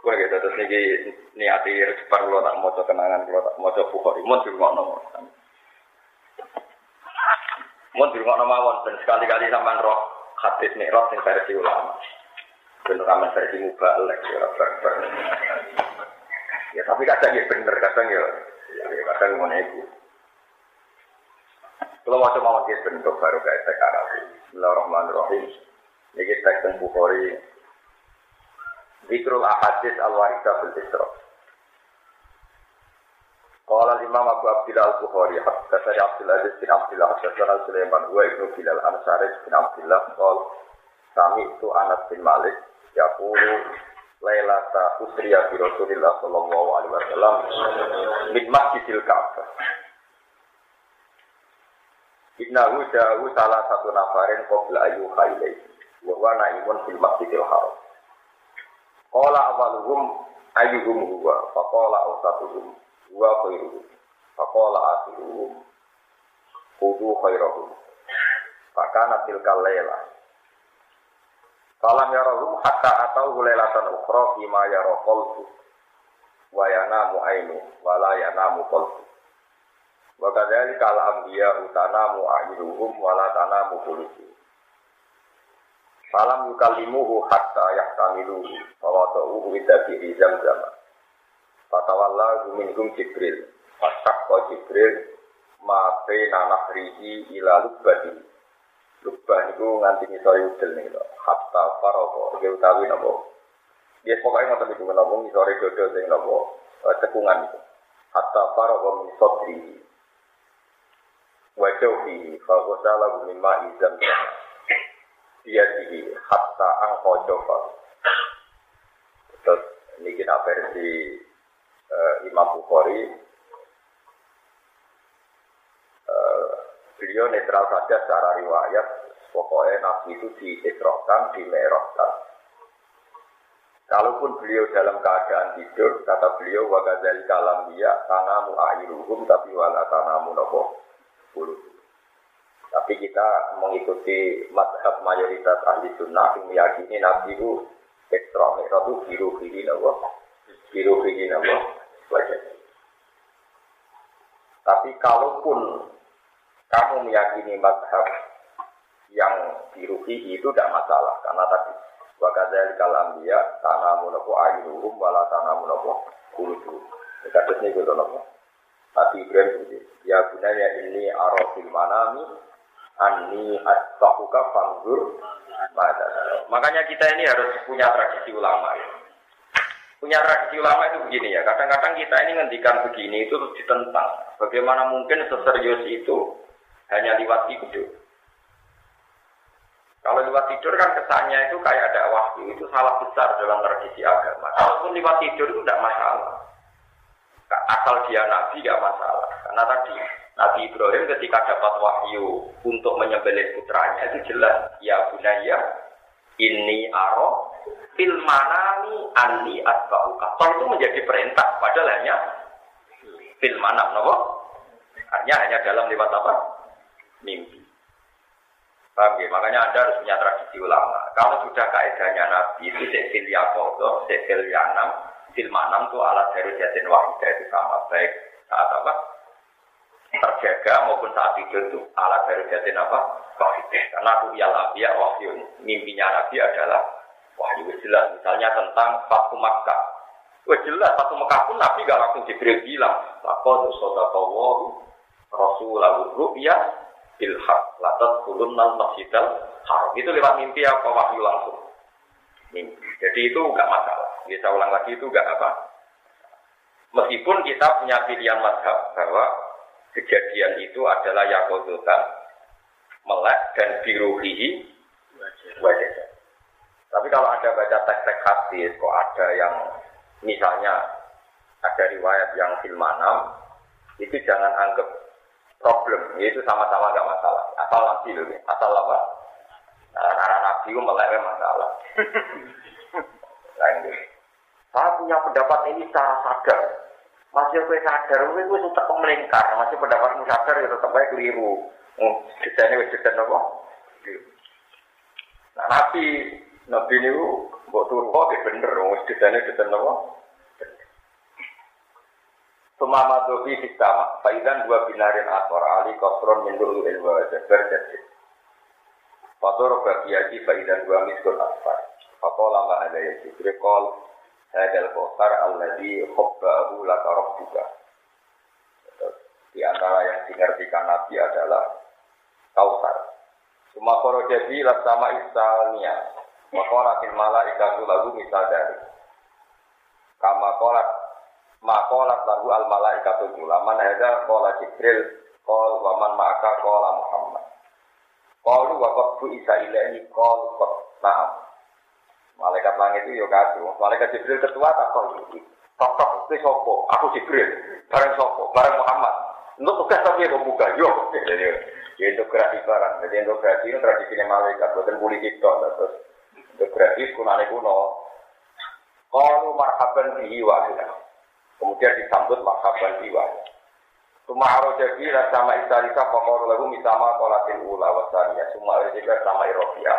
Kowe ge dados niki niati perlu tak maca kenangan kula tak maca Bukhari mun dirungokno. Mun dirungokno mawon ben sekali-kali sampean roh hadis Mi'raj sing versi ulama. Ben ora versi mubalek ya ber-ber. Ya tapi kadang ya bener kadang ya kadang ngono iku. Kula maca mawon ge bentuk baru kae sekarang. Bismillahirrahmanirrahim. Niki teks Bukhari Zikrul Ahadits Al-Warithah fil Isra. Qala Imam Abu Abdillah Al-Bukhari, Hasan Abdul Aziz bin Abdillah, Hasan Sulaiman wa Ibnu Bilal Ansari bin Abdillah qala sami tu Anas bin Malik yaqulu lailata usriya bi Rasulillah sallallahu alaihi wasallam min Masjidil Ka'bah. Innahu ja'u salah satu nafarin qabla ayyu khailai wa wa na'imun fil Masjidil Haram. Qala awaluhum ayyuhum huwa faqala awsatuhum huwa khairuhum faqala akhiruhum khudhu khairahum fakana tilka layla falam yarahum hatta atauhu laylatan ukhra fima yara qalbu wa yanamu ainu wa la yanamu qalbu wa kadzalika al-anbiya tanamu aynuhum wa la tanamu qulubuhum falam yukallimuhu hatta yahtamiluhu fawata'uhu biddabi'i zamzama fatawallahu minkum Jibril fastakwa Jibril ma'bena nahrihi ila lubbadi lubbah itu nganti ngisori udel nih hatta faroko itu utawi nopo dia pokoknya ngerti itu nopo ngisori dodol yang nopo cekungan itu hatta faroko misodri wajohi fagosalahu min ma'i zamzama dia di hatta angko coba. Terus ini kita versi uh, Imam Bukhari. Uh, beliau netral saja secara riwayat. Pokoknya Nabi itu diisrokan, dimerokkan. Kalaupun beliau dalam keadaan tidur, kata beliau wa kadzalika kalambiya tanamu a'iruhum tapi wala tanamu nopo bulu. Tapi kita mengikuti mazhab mayoritas ahli sunnah yang meyakini Nabi itu ekstra merah itu biru-birin Allah biru-birin Allah wajah. Tapi kalaupun kamu meyakini mazhab yang biru-birin itu tidak masalah karena tadi wakadzal kalambiya tanamu nabu ayurum wala tanamu nabu kurudu katanya itu Allah Nabi Ibrahim ya gunanya ini arafil manami Ani asbahuka fanzur mada. Makanya kita ini harus punya tradisi ulama ya. Punya tradisi ulama itu begini ya. Kadang-kadang kita ini ngendikan begini itu terus ditentang. Bagaimana mungkin seserius itu hanya lewat tidur. Kalau lewat tidur kan kesannya itu kayak ada wahyu. Itu salah besar dalam tradisi agama. Kalaupun lewat tidur itu tidak masalah. Asal dia nabi tidak masalah. Karena tadi Nabi Ibrahim ketika dapat wahyu untuk menyembelih putranya itu jelas ya bunaya inni ara fil manami anni asbauka. Kalau itu menjadi perintah padahal hanya fil manam napa? Hanya hanya dalam lewat apa? Mimpi. Paham ya? Makanya Anda harus punya tradisi ulama. Kalau sudah kaidahnya Nabi itu sekil yaqodo, sekil yanam, fil manam itu alat dari jatin wahidah itu sama baik saat apa? Terjaga maupun saat tidur itu alat baru jatin apa? Wahideh. Karena ru'yal anbiya wahyun. Mimpinya Nabi adalah wahyu jelas. Misalnya tentang Fatu Makkah. Wah jelas Fatu Makkah pun Nabi gak langsung Jibril bilang. Laqad sadaqallahu rasulahu ru'ya bil haq. La tadkhulunnal masjidal haram. Itu lewat mimpi apa wahyu langsung. Mimpi. Jadi itu gak masalah. Kita ulang lagi itu gak apa. Meskipun kita punya pilihan mazhab bahwa kejadian itu adalah yakodotan, melek, dan biruhihi, wajah. Tapi kalau ada baca teks-teks hadis, kok ada yang misalnya ada riwayat yang filmanam, itu jangan anggap problem, itu sama-sama nggak masalah. Asal nabi loh, asal apa? Karena nabi itu meleknya masalah. Lain. Saya punya pendapat ini secara sadar. Masih gue sadar, gue gue tetap melingkar. Masih pendapatmu sadar, ya tetap gue keliru. Oh, kita ini wes kita nopo. Nah, nabi, nabi ini Mbok turu kok bener wis ditene ditenowo. Sumama dobi ditama, faidan dua binarin ator ali kosron mendulu ilwa jabar jadid. Fator bagiaji faidan dua miskul asfar. Fakola ma'adaya jibrikol, hadal kotar alladhi khobbahu lakarob juga. Di antara yang diartikan Nabi adalah kautar. Suma koro jadi laksama istaniyah. Makola bin malaikatu lagu misadari. Kama kolat. Maqalat lahu al-malaikatu ulaman hadza qala Jibril qala wa man ma'aka qala Muhammad qalu wa qad isa ilahi qala na'am. Malaikat langit itu yo kadu malaikat Jibril ketua takon iki tokoh iki sapa aku Jibril bareng sapa bareng Muhammad untuk tugas tapi yo buka yo itu gerak ibarat jadi itu gerak itu tradisine malaikat boten politik tok terus itu gerak iku nane kuno qalu marhaban bihi wa kemudian disambut makhaban jiwa. Sumaro jadi sama istarika pokor lagu misama kolatin ula wasannya. Sumaro jadi sama irofia.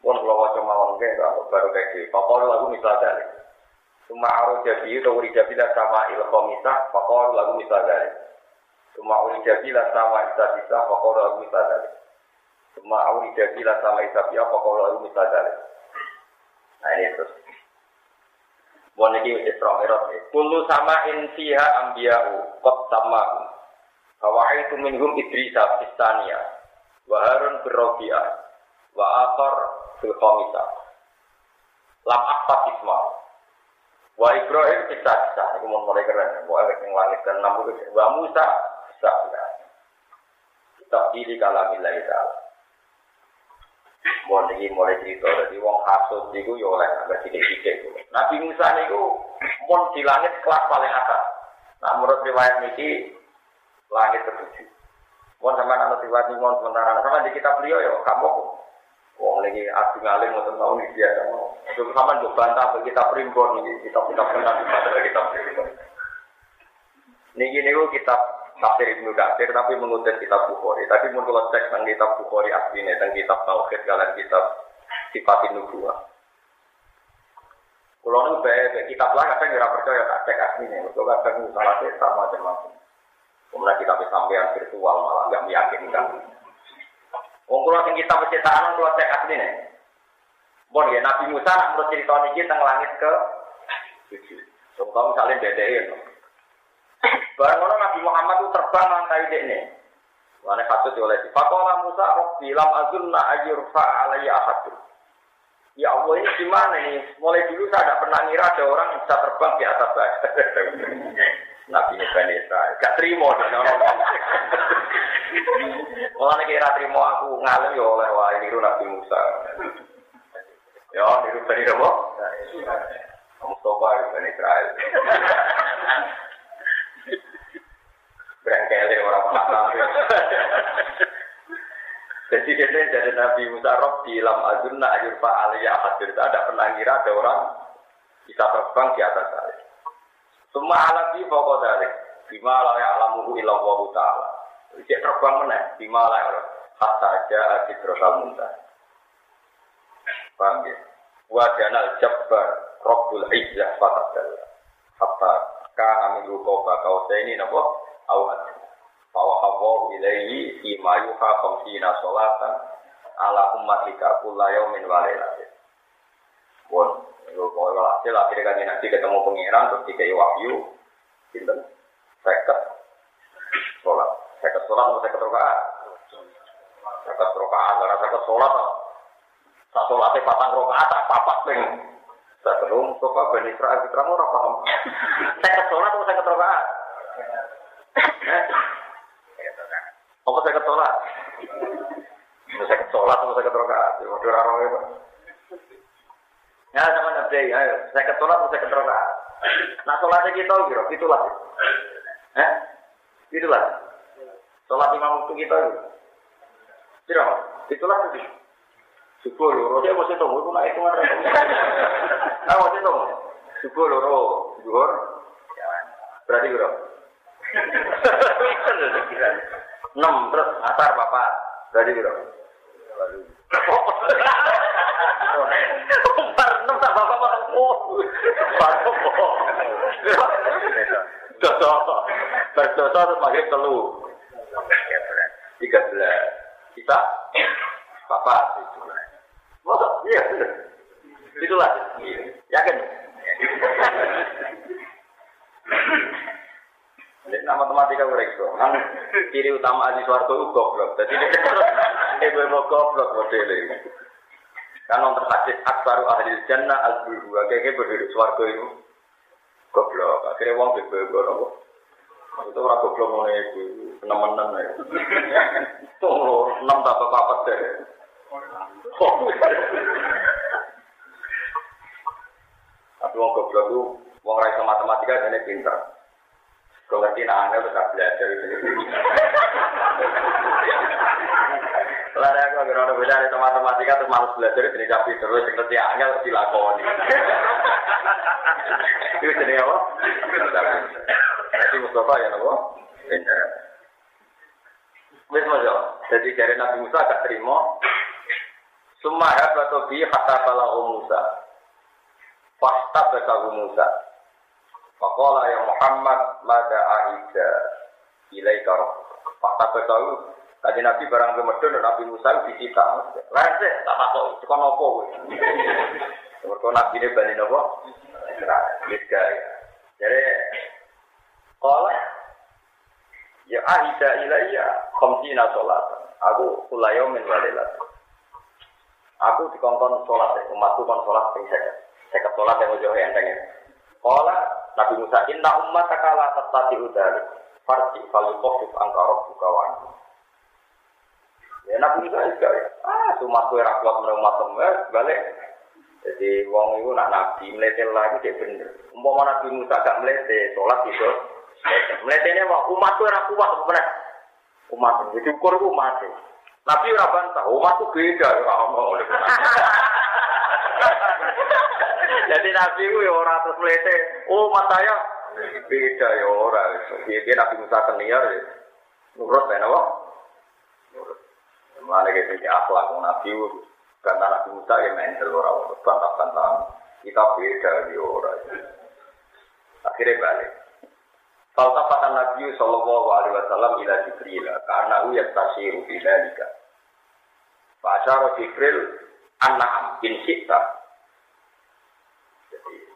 Pun kalau cuma mungkin baru kaji. Pokor lagu misalnya. Sumaro jadi tawuri jadi sama ilkomisa pokor lagu misalnya. Sumaro jadi sama istarika pokor lagu misalnya. Sumaro jadi sama istarika pokor lagu misalnya. Nah ini terus. Bukan ini Isra Mi'raj. Kullu sama'in fiha ambiya'u qad sama'u. Kawaitu minhum Idrisa Istania wa Harun bir-Rabi'ah wa Athar fil-Qamisa. Lam aqfat isma. Wa Ibrahim Istania. Itu mulai keren. Wa Ibrahim Walid dan Namrud wa Musa Samiri. Kitab ini kalamillahi ta'ala. Mohon lagi mulai cerita dari wong hasud itu ya oleh agak sidik-sidik Nabi Musa itu mohon di langit kelas paling atas nah menurut riwayat ini langit ketujuh mohon sama anak riwayat ini mohon sementara sama di kitab beliau ya kamu wong lagi asing alim untuk tahu ini dia kamu sama juga bantah bagi kitab primbon ini kitab-kitab benar daripada kitab primbon ini ini kitab Tafsir Ibnu Katsir tapi mengutip kitab Bukhari. Tapi mun kula cek nang kitab Bukhari asline nang kitab Tauhid kalian kitab Sifatin Nubuwah. Kula nu bae kitab lan apa ora percaya tak cek asline. Kok kadang salah cetak macam-macam. Kemudian kitab sampean virtual malah enggak meyakinkan. Wong kula sing kitab cetakan kula cek asline. Bon ya Nabi Musa nak menurut cerita niki teng langit ke tujuh. Contoh misale bedeke barang orang Nabi Muhammad itu terbang langkai dekne. Mana satu oleh si Fakola Musa Robi lam azulna ajurfa alaiya ahadu. Ya Allah ini gimana ini? Mulai dulu saya tidak pernah ngira ada orang yang bisa terbang di atas saya. Nabi Musa gak terima dengan orang. Mulanya kira terima aku ngalim ya oleh wah ini itu Nabi Musa. Ya niru bani Robo. Mustafa bani Israel. Berangkele orang Arab. Jadi kita dari Nabi Musa Rabbi lam azunna ajurfa aliyah hadir. Tidak pernah kira ada orang bisa terbang di atas salib. Semua alat di pokok salib. Bima la ya'lamuhu illallah ta'ala. Dia terbang mana? Bima la ya'lamuhu. Hatta ja'a sidratal muntaha. Paham ya? Wa janal jabbar Rabbul izzah fatadalla. Hatta kana min rukoba kausaini nabok. Awat, fawahawu ilaihi imayuha komsina solatan ala ummatika kulayau min walilatin. Bon, kalau kalau hasil akhirnya kan nanti ketemu pengiran terus dikei wahyu, pinter, seket, solat, seket solat atau seket rokaat, seket rokaat, karena seket solat, tak solatnya patang rokaat tak papat peng, tak terung, coba benisra kita mau rapam, seket solat atau seket rokaat. Apa saya ketolak? Saya ketolak atau saya keterokat? Waduh, raro ya Pak. Ya, sama Nabi, ayo. Saya ketolak atau saya keterokat? Nah, sholatnya kita tahu, Biro. Itulah. Eh? Itulah. Sholat imam itu kita tahu. Biro, itulah. Syukur, lho. Saya masih tahu, itu naik kemana. Saya masih tahu. Syukur, lho. Syukur. Berarti, Biro. enam terus asar bapak dari biro. Baru. Umar enam tak Patopo. Patopo. Dosa. Berdosa harus pakai telu. tiga belas. Kita papa itu. Masa? Iya. Itulah. Yakin? Jadi nama matematika mereka, kan ciri utama Aziz Wargo goblok. Jadi ibu mau goblok model ini. Kan orang tersaksi akbaru ahli jannah al-buru. Akhirnya berdiri Wargo itu goblok. Akhirnya uang bebo nopo. Itu orang goblok mulai itu enam enam ya. Tunggu enam tambah apa deh. Tapi uang goblok itu uang raisa matematika jadi pintar. Kau ngerti nak anda tetap belajar. Kalau ada aku agak beda dari matematika terus malas belajar jadi capek terus ngerti angel dilakoni. Itu jenis apa? Nanti Mustafa ya nabo. Betul jo. Jadi dari Nabi Musa tak terima. Semua hafal tobi kata kalau Musa. Fakta berkau Musa. Faqala ya Muhammad mada aida ilaika fakta betul tadi Nabi barang kemedun dan Nabi Musa disita lese tak takok teko nopo kowe mergo Nabi ne bali nopo Israel jadi qala ya aida ilaiya khamsina salat aku kulayom min walilat aku dikongkon salat umatku kon salat sing seket salat yang ojo enteng qala Nabi Musa inna ummataka la tastati udari farji faluqif angkarok bukawan. Ya Nabi Musa juga ya. Ah, cuma kowe ra kuat menawa umat temer balik. Jadi wong iku nak nabi mletel lagi dhek bener. Umpama Nabi Musa gak mlete salat iso. Mletene wae umat kowe ra kuat bener. Umat iki diukur ku umat. Nabi ora bantah, umat ku beda ya Allah. Jadi Nabi itu ya orang terus melete. Oh mas saya beda ya orang. Dia Nabi Musa keniar ya. Nurut ya Nabi. Nurut. Mulanya kayak segi akhlak. Nabi itu bantah Nabi Musa ya mental orang. Bantah-bantah. Kita beda ya orang. Akhirnya balik. Falsafatan Nabi Sallallahu Alaihi Wasallam ila Jibril. Karena itu yang tasiru bila jika. Bahasa Jibril anak insita.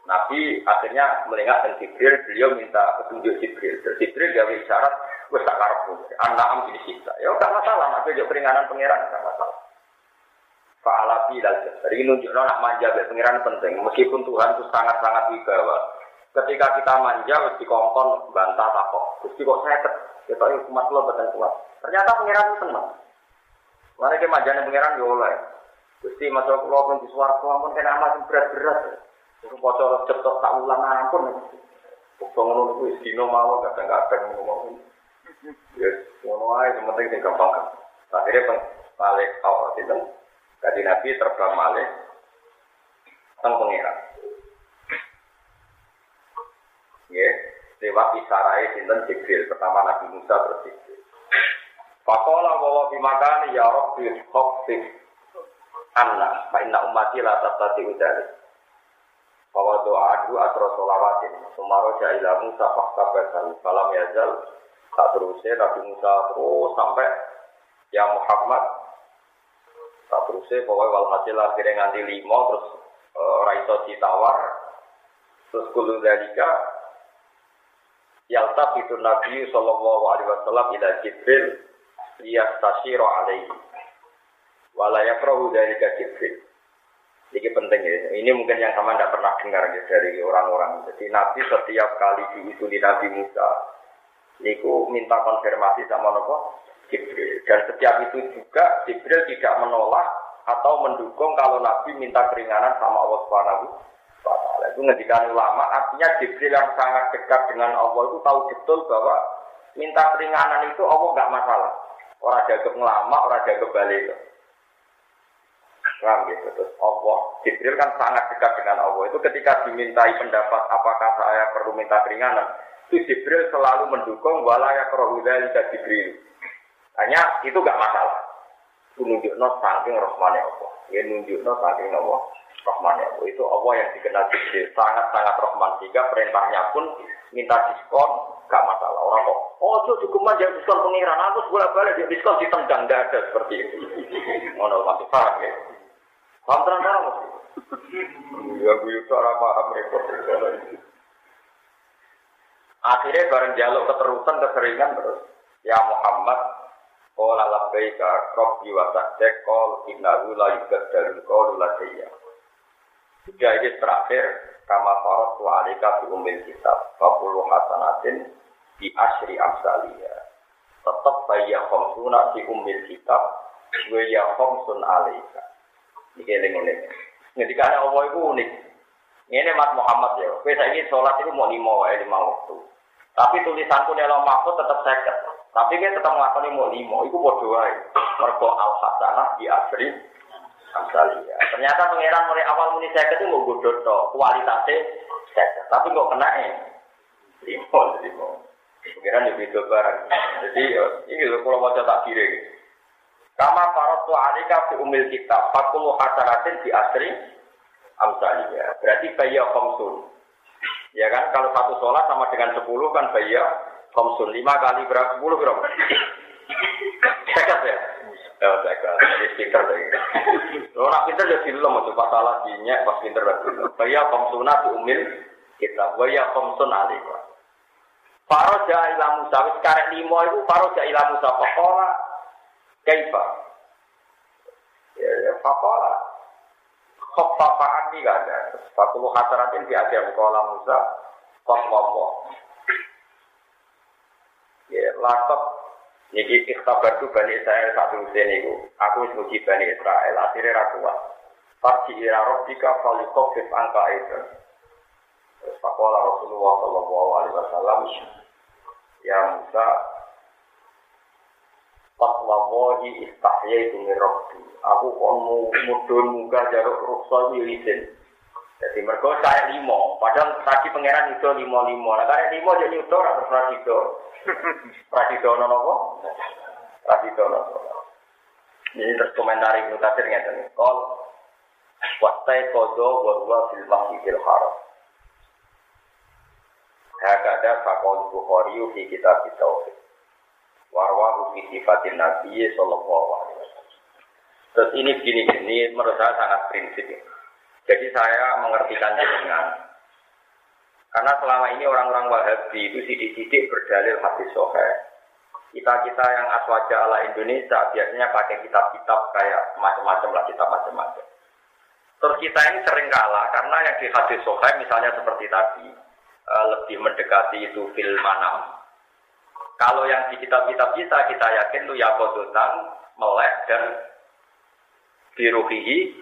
Nabi akhirnya melihat dan Jibril, beliau minta petunjuk Jibril. Dan Jibril dia bersyarat, wes tak karbu, anak am jadi siksa. Ya, tak masalah. Nabi juga peringanan pangeran, tak masalah. Pak Alapi dan jadi nunjuk anak manja dari pangeran penting. Meskipun Tuhan itu sangat-sangat wibawa. Ketika kita manja, mesti kongkong bantah takok. Mesti kok saya ket, kita ini kumat lo betul kuat. Ternyata pangeran itu senang. Mana dia manja dari pangeran dia oleh. Mesti masuk pulau pun di suaraku, pun kena amat berat-berat. Bocor cetok tak ulang ampun. Bocor ngono kuwi dino mawon kadang-kadang ngomong. Yes, ngono ae sing penting sing gampang. Akhire balik awal itu. Jadi Nabi terbang malih teng pengira. Nggih, lewat isarae sinten Jibril pertama Nabi Musa terus Jibril. Faqala wa bimakani ya rabbi khaffi anna fa inna ummati la tastati udalik. Bahwa doa aku atau solawatin, sumaro jailah Musa fakta bersalim. Salam yazal tak terusnya Nabi Musa terus sampai ya Muhammad tak terusnya bahwa walhasil akhirnya nganti lima terus e, raiso ditawar terus kulun dalika yaltab itu Nabi Sallallahu Alaihi Wasallam ila Jibril liyastashiro alaihi walayakrahu dalika Jibril. Ini penting ya. Ini mungkin yang sama tidak pernah dengar ya, dari orang-orang. Jadi Nabi setiap kali diusuli Nabi Musa, niku minta konfirmasi sama nopo Jibril. Dan setiap itu juga Jibril tidak menolak atau mendukung kalau Nabi minta keringanan sama Allah Subhanahu wa Ta'ala. Itu ngendikan ulama. Artinya Jibril yang sangat dekat dengan Allah itu tahu betul bahwa minta keringanan itu Allah nggak masalah. Orang dianggap ngelama, orang dianggap balik. Ram gitu terus Allah Jibril kan sangat dekat dengan Allah itu ketika dimintai pendapat apakah saya perlu minta keringanan itu Jibril selalu mendukung walaya kerohudai dan Jibril hanya itu gak masalah itu nunjukno saking rahmane Allah ya nunjukno saking Allah Rahman ya, itu Allah yang dikenal Jibril, sangat-sangat Rahman, sehingga perintahnya pun minta diskon, gak masalah orang kok. Oh, itu cukup aja diskon pengiran, aku sebolak-balik dia diskon ditendang dada seperti itu. Ngono masih parah ya. Paham terang-terang? Ya, gue cara paham repot. Akhirnya bareng jaluk keterusan, keseringan terus. Ya Muhammad, qala labbaika rabbi wa sa'dek qala innahu la yukaddarul qawlu ladayya. Sudah ini terakhir, kama faradtu 'alaika fi ummil kitab fa qulu hasanatin bi asyri amsaliyah. Tetap bayya khamsuna fi ummil kitab wa ya khamsun 'alaika. Iki eling-eling. Ngendikane Allah iku unik. Ngene Mas Muhammad ya, kowe saiki salat iki mok lima wae lima waktu. Tapi tulisanku dalam mahfud tetap seket. Tapi kita tetap melakukan limo limo, itu bodoh aja. Mergo al-hasanah di asri, amsaliyah. Ternyata pengeran mulai awal muni saya itu nggak bodoh to, kualitasnya saya, tapi nggak kena eh limo limo. Pengeran lebih dobar. Jadi ini loh kalau baca tak kiri. Kama faratu alika fi umil kitab, fakulu hasanatin di asri, amsaliyah. Berarti bayya khamsun. Ya kan? Kalau satu sholat sama dengan sepuluh kan bayya. Komsun lima kali berapa sepuluh berapa? Cekat ya, oh cekat. Jadi pinter lagi. Orang pinter jadi lom, coba salah dinya pas pinter lagi. Bayar komsunat umil kita, bayar komsun alika. Faroz ja ilamu sawit karet limo itu faroz ja ilamu sapakola keipa. Ya pakola. Kop papaan tidak ada. Sepuluh hasaratin di akhir kola Musa kop kopo. Ya, lakot niki ikhtabar tu Bani Israel satu Husain niku. Aku wis muji Bani Israel akhire ra kuat. Farji ila rabbika falikofif angka itu. Faqala Rasulullah sallallahu alaihi wasallam ya Musa taqwallahi istahyaitu min rabbi. Aku kon mudhun munggah jaluk ruksa wirisin. Jadi mergo saya limo, padahal tadi pangeran itu limo-limo. Lah karek limo jadi utuh ora pratido. Pratido ono apa? Pratido ono. Ini terus komentar Ibnu Katsir ngeten. Qol wastai qodo wa huwa fil masjidil haram. Hakada faqul Bukhari fi kitab Tauhid. Warwa fi sifatin Nabi sallallahu alaihi wasallam. Terus ini gini-gini menurut saya sangat prinsip. Jadi saya mengertikan jenengan, karena selama ini orang-orang Wahabi itu sidik-sidik berdalil hadis sahih. Kita-kita yang aswaja ala Indonesia biasanya pakai kitab-kitab kayak macam-macam lah, kitab macam-macam. Terus kita ini sering kalah karena yang di hadis sahih misalnya seperti tadi lebih mendekati itu fil manam. Kalau yang di kitab-kitab kita kita yakin itu yakodunan, melek dan biruhihi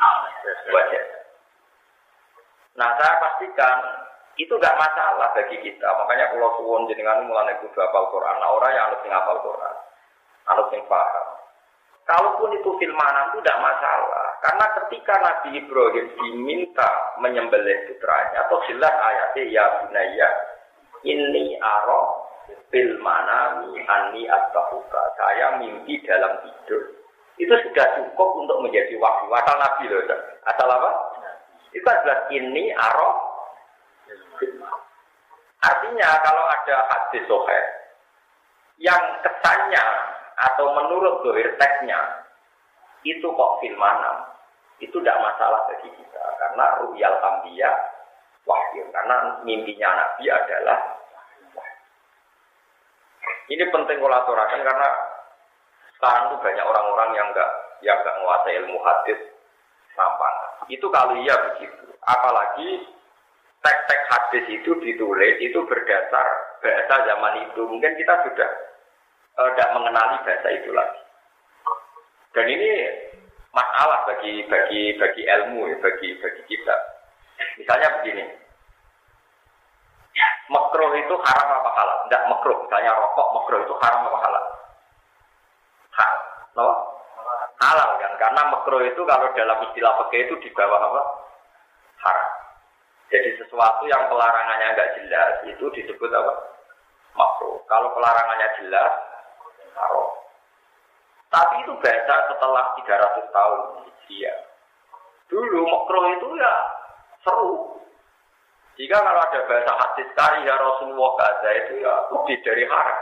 wajah. Nah saya pastikan itu gak masalah bagi kita. Makanya kalau suwon jenengan mulai kudu hafal Quran. Nah orang yang harus hafal Quran, harus paham. Kalaupun itu filmanan itu gak masalah. Karena ketika Nabi Ibrahim diminta menyembelih putranya, atau jelas ayatnya ya bunayya inni ara fil manami anni attaquka. Saya mimpi dalam tidur. Itu sudah cukup untuk menjadi wahyu. Asal Nabi loh. Asal apa? Itu adalah ini aroh. Artinya kalau ada hadis sahih yang kesannya atau menurut dohir teksnya itu kok filmanam, itu tidak masalah bagi kita karena ru'yal anbiya wahyu, karena mimpinya nabi adalah wahyu. Ini penting kalau aturakan karena sekarang tuh banyak orang-orang yang nggak yang nggak menguasai ilmu hadis sampangan. Itu kalau iya begitu, apalagi teks-teks hadis itu ditulis itu berdasar bahasa zaman itu. Mungkin kita sudah tidak uh, mengenali bahasa itu lagi. Dan ini masalah bagi bagi bagi ilmu, bagi bagi kita. Misalnya begini, makruh itu haram apa halal? Tidak makruh. Misalnya rokok makruh itu haram apa halal? Haram, loh? Halal kan, karena makruh itu kalau dalam istilah fikih itu di bawah apa? Haram. Jadi sesuatu yang pelarangannya enggak jelas itu disebut apa? Makruh. Kalau pelarangannya jelas, haram. Tapi itu bahasa setelah tiga ratus tahun Hijriah. Dulu makruh itu ya seru. Jika kalau ada bahasa hadis tari ya Rasulullah kaza itu ya lebih dari haram.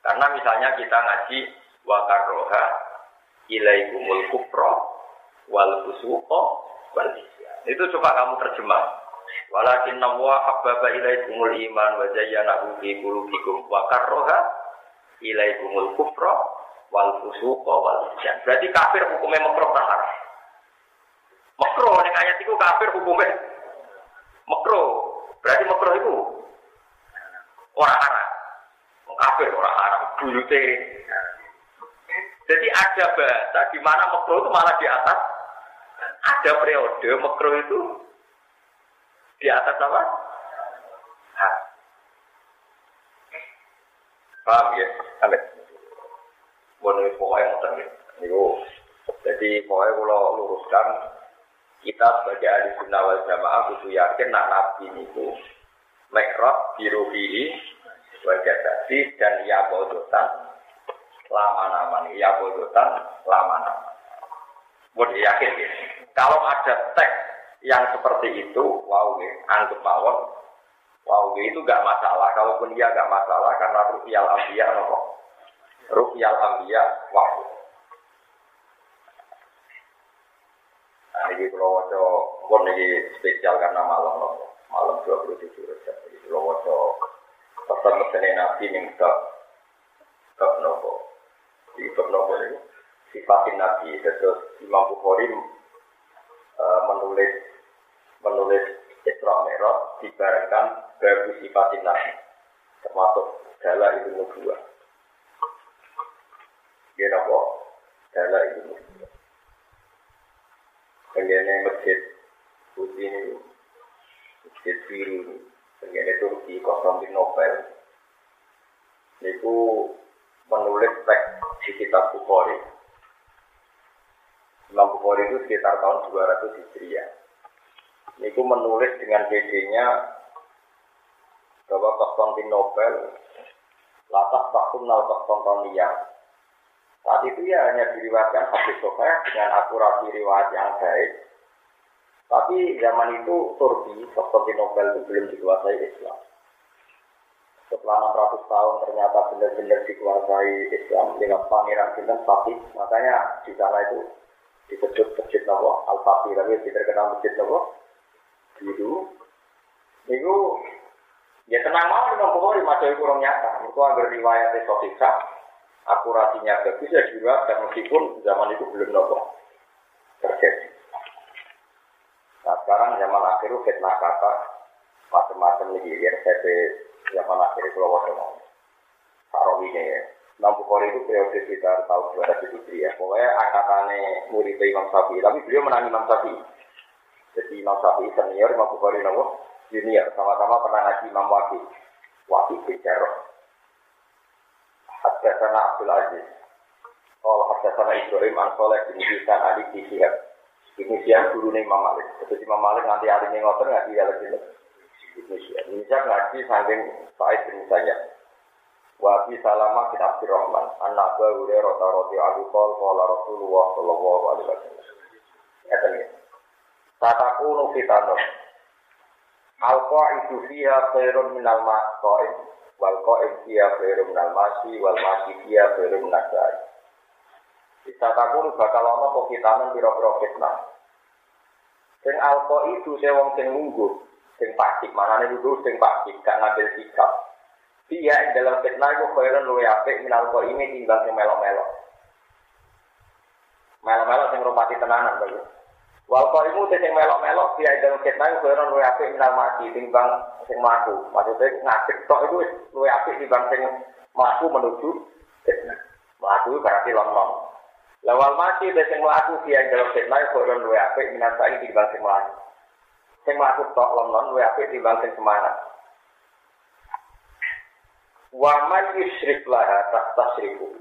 Karena misalnya kita ngaji wakaroha ilaikumul kufra wal fusuqa wal isyan. Itu coba kamu terjemah. Walakin nawwa habbaba ilaikumul iman wa zayyanahu fi qulubikum wakaroha ilaikumul kufra wal fusuqa wal isyan. Berarti kafir hukumnya makruh ta haram. Makruh nek ayat iku kafir hukumnya makro, berarti makro itu orang haram, mengkafir orang haram, buyute. Jadi ada bahasa di mana makro itu malah di atas, ada periode makro itu di atas apa? Hah. Paham ya, amet. Bonus pokoknya ngoten niku. Jadi pokoknya kalau luruskan. Kita sebagai ahli sunnah wal jamaah kudu yakin nak nabi niku mi'raj biruhi wa jadati dan ya bodotan lama-lama ya bodotan lama-lama. Mun yakin ya. Kalau ada teks yang seperti itu, wow nggih, anggap mawon. Wow nggih itu enggak masalah, kalaupun dia enggak masalah karena ruqyal anbiya apa? Ruqyal anbiya wahyu. Jadi kalau waktu pun ini spesial karena malam loh, malam dua puluh tujuh Rejab. Jadi kalau waktu pesan-pesan nabi yang tak tak nopo, di tak nopo ini sifatin nabi. Terus Imam Bukhari uh, menulis menulis Isra Mi'raj dibarengkan bab sifatin nabi, termasuk dalam ilmu dua. Dia nopo dalam ilmu dua. Pengennya masjid putih ini, masjid biru, pengennya Turki, Konstantinopel. Niku menulis teks di kitab Bukhari. Imam Bukhari itu sekitar tahun dua ratus Hijriah. Niku menulis dengan bedanya bahwa Konstantinopel latar tahun Konstantinopel. Saat itu ya hanya diriwayatkan hadis sahih dengan akurasi riwayat yang baik. Tapi zaman itu Turki, Konstantinopel itu belum dikuasai Islam. Setelah enam ratus tahun ternyata benar-benar dikuasai Islam dengan pangeran Sinten Fatih. Makanya di sana itu disebut Masjid Nabawi Al-Fatih, tapi terkenal Masjid Nabawi biru. Itu ya tenang mau dengan Bukhari masih kurang nyata. Itu anggar riwayat sahih. Akurasinya bagus ya juga, dan meskipun zaman itu belum nopo terjadi. Nah sekarang zaman akhir itu fitnah kata macam-macam lagi. R C P zaman akhir itu kalau waktu mau tarawihnya ya. Nabi Bukhari itu periode sekitar tahun dua ratus tujuh puluh ya. Pokoknya angkatannya murid Imam Syafi'i, tapi beliau menang Imam Syafi'i. Jadi Imam Syafi'i senior, Imam Bukhari nopo junior, sama-sama pernah ngaji Imam Waqi, Waqi Bicara. Haddatsana Abdul Aziz qala haddatsana Ibrahim an Shalih bin Hisan Ali bin Syihab bin Syihab gurune Imam Malik. Jadi Imam Malik nanti hari ini ngoten ngaji ya lagi bin Syihab. Ini saya ngaji saking Sa'id bin Musayyab. Wa bi Salamah bin Abdurrahman an-Nabi Hurairah radhiyallahu anhu qala Rasulullah sallallahu alaihi wasallam. Katanya Satakunu fitanun al-qa'idu fiha khairun minal maqa'id. Walqa'im fiya khairu minal masi wal masi fiya khairu minas sa'i. Disatakun bakal ana apa fitanan pira-pira fitnah. Sing alqai itu se wong sing lungguh, sing pasik manane lungguh sing pasik gak ngambil sikap. Fiya ing dalam fitnah iku khairan luwe apik minal qa'i ini timbang sing melok-melok. Melok-melok sing ngropati tenanan bagus. Walqai mu sing melok-melok fiya ing dalam fitnah khairan luwe apik minal masi timbang sing mlaku. Maksudnya ngadeg tok iku wis luwe apik timbang sing mlaku menuju fitnah. Mlaku berarti lon-lon. Lawal mati wis sing mlaku dia njaluk fitnah kok ora luwe apik minasai timbang sing mlaku. Sing mlaku tok lon-lon luwe apik timbang sing semangat. Wa man yusyrik laha tasriku.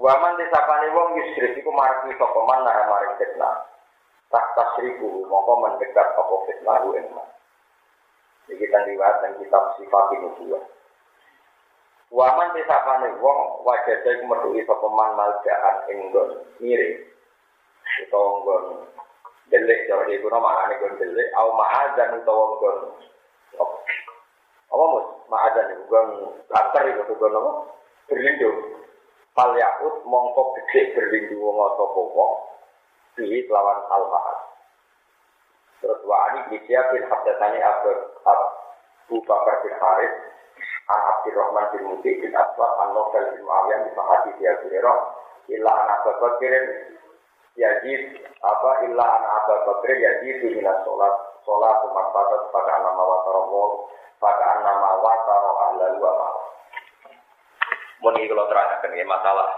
Wa man disapane wong yusyrik iku marani sapa man lara maring fitnah. Tasriku mongko mendekat apa fitnah lu enak. Jadi kita lihat dan kita sifati nubuah. Waman disapane wong wajah saya memerlukan peman maljaan enggon miring. Tonggon jelek cara iku no makane kon jelek au ma'azan utawa kon. Apa mus ma'azan iku kon kanter iku kon apa? Berlindung. Fal yakut mongko gedhe berlindung sapa wong iki lawan al-ma'az. Terus wa'ani bisyafil hadatani Abu Bakar bin Harith Al-Abdirrahman bin Muti bin Aswad Al-Nofel bin Mu'awiyah bin Mahadi dia Zirah illa anababak kirim Yazid apa illa anababak kirim Yazid minat sholat sholat umat batas pada anama wa tarawol pada anama wa tarawol ahlalu wa ma'ala mungkin kalau terangkan ini masalah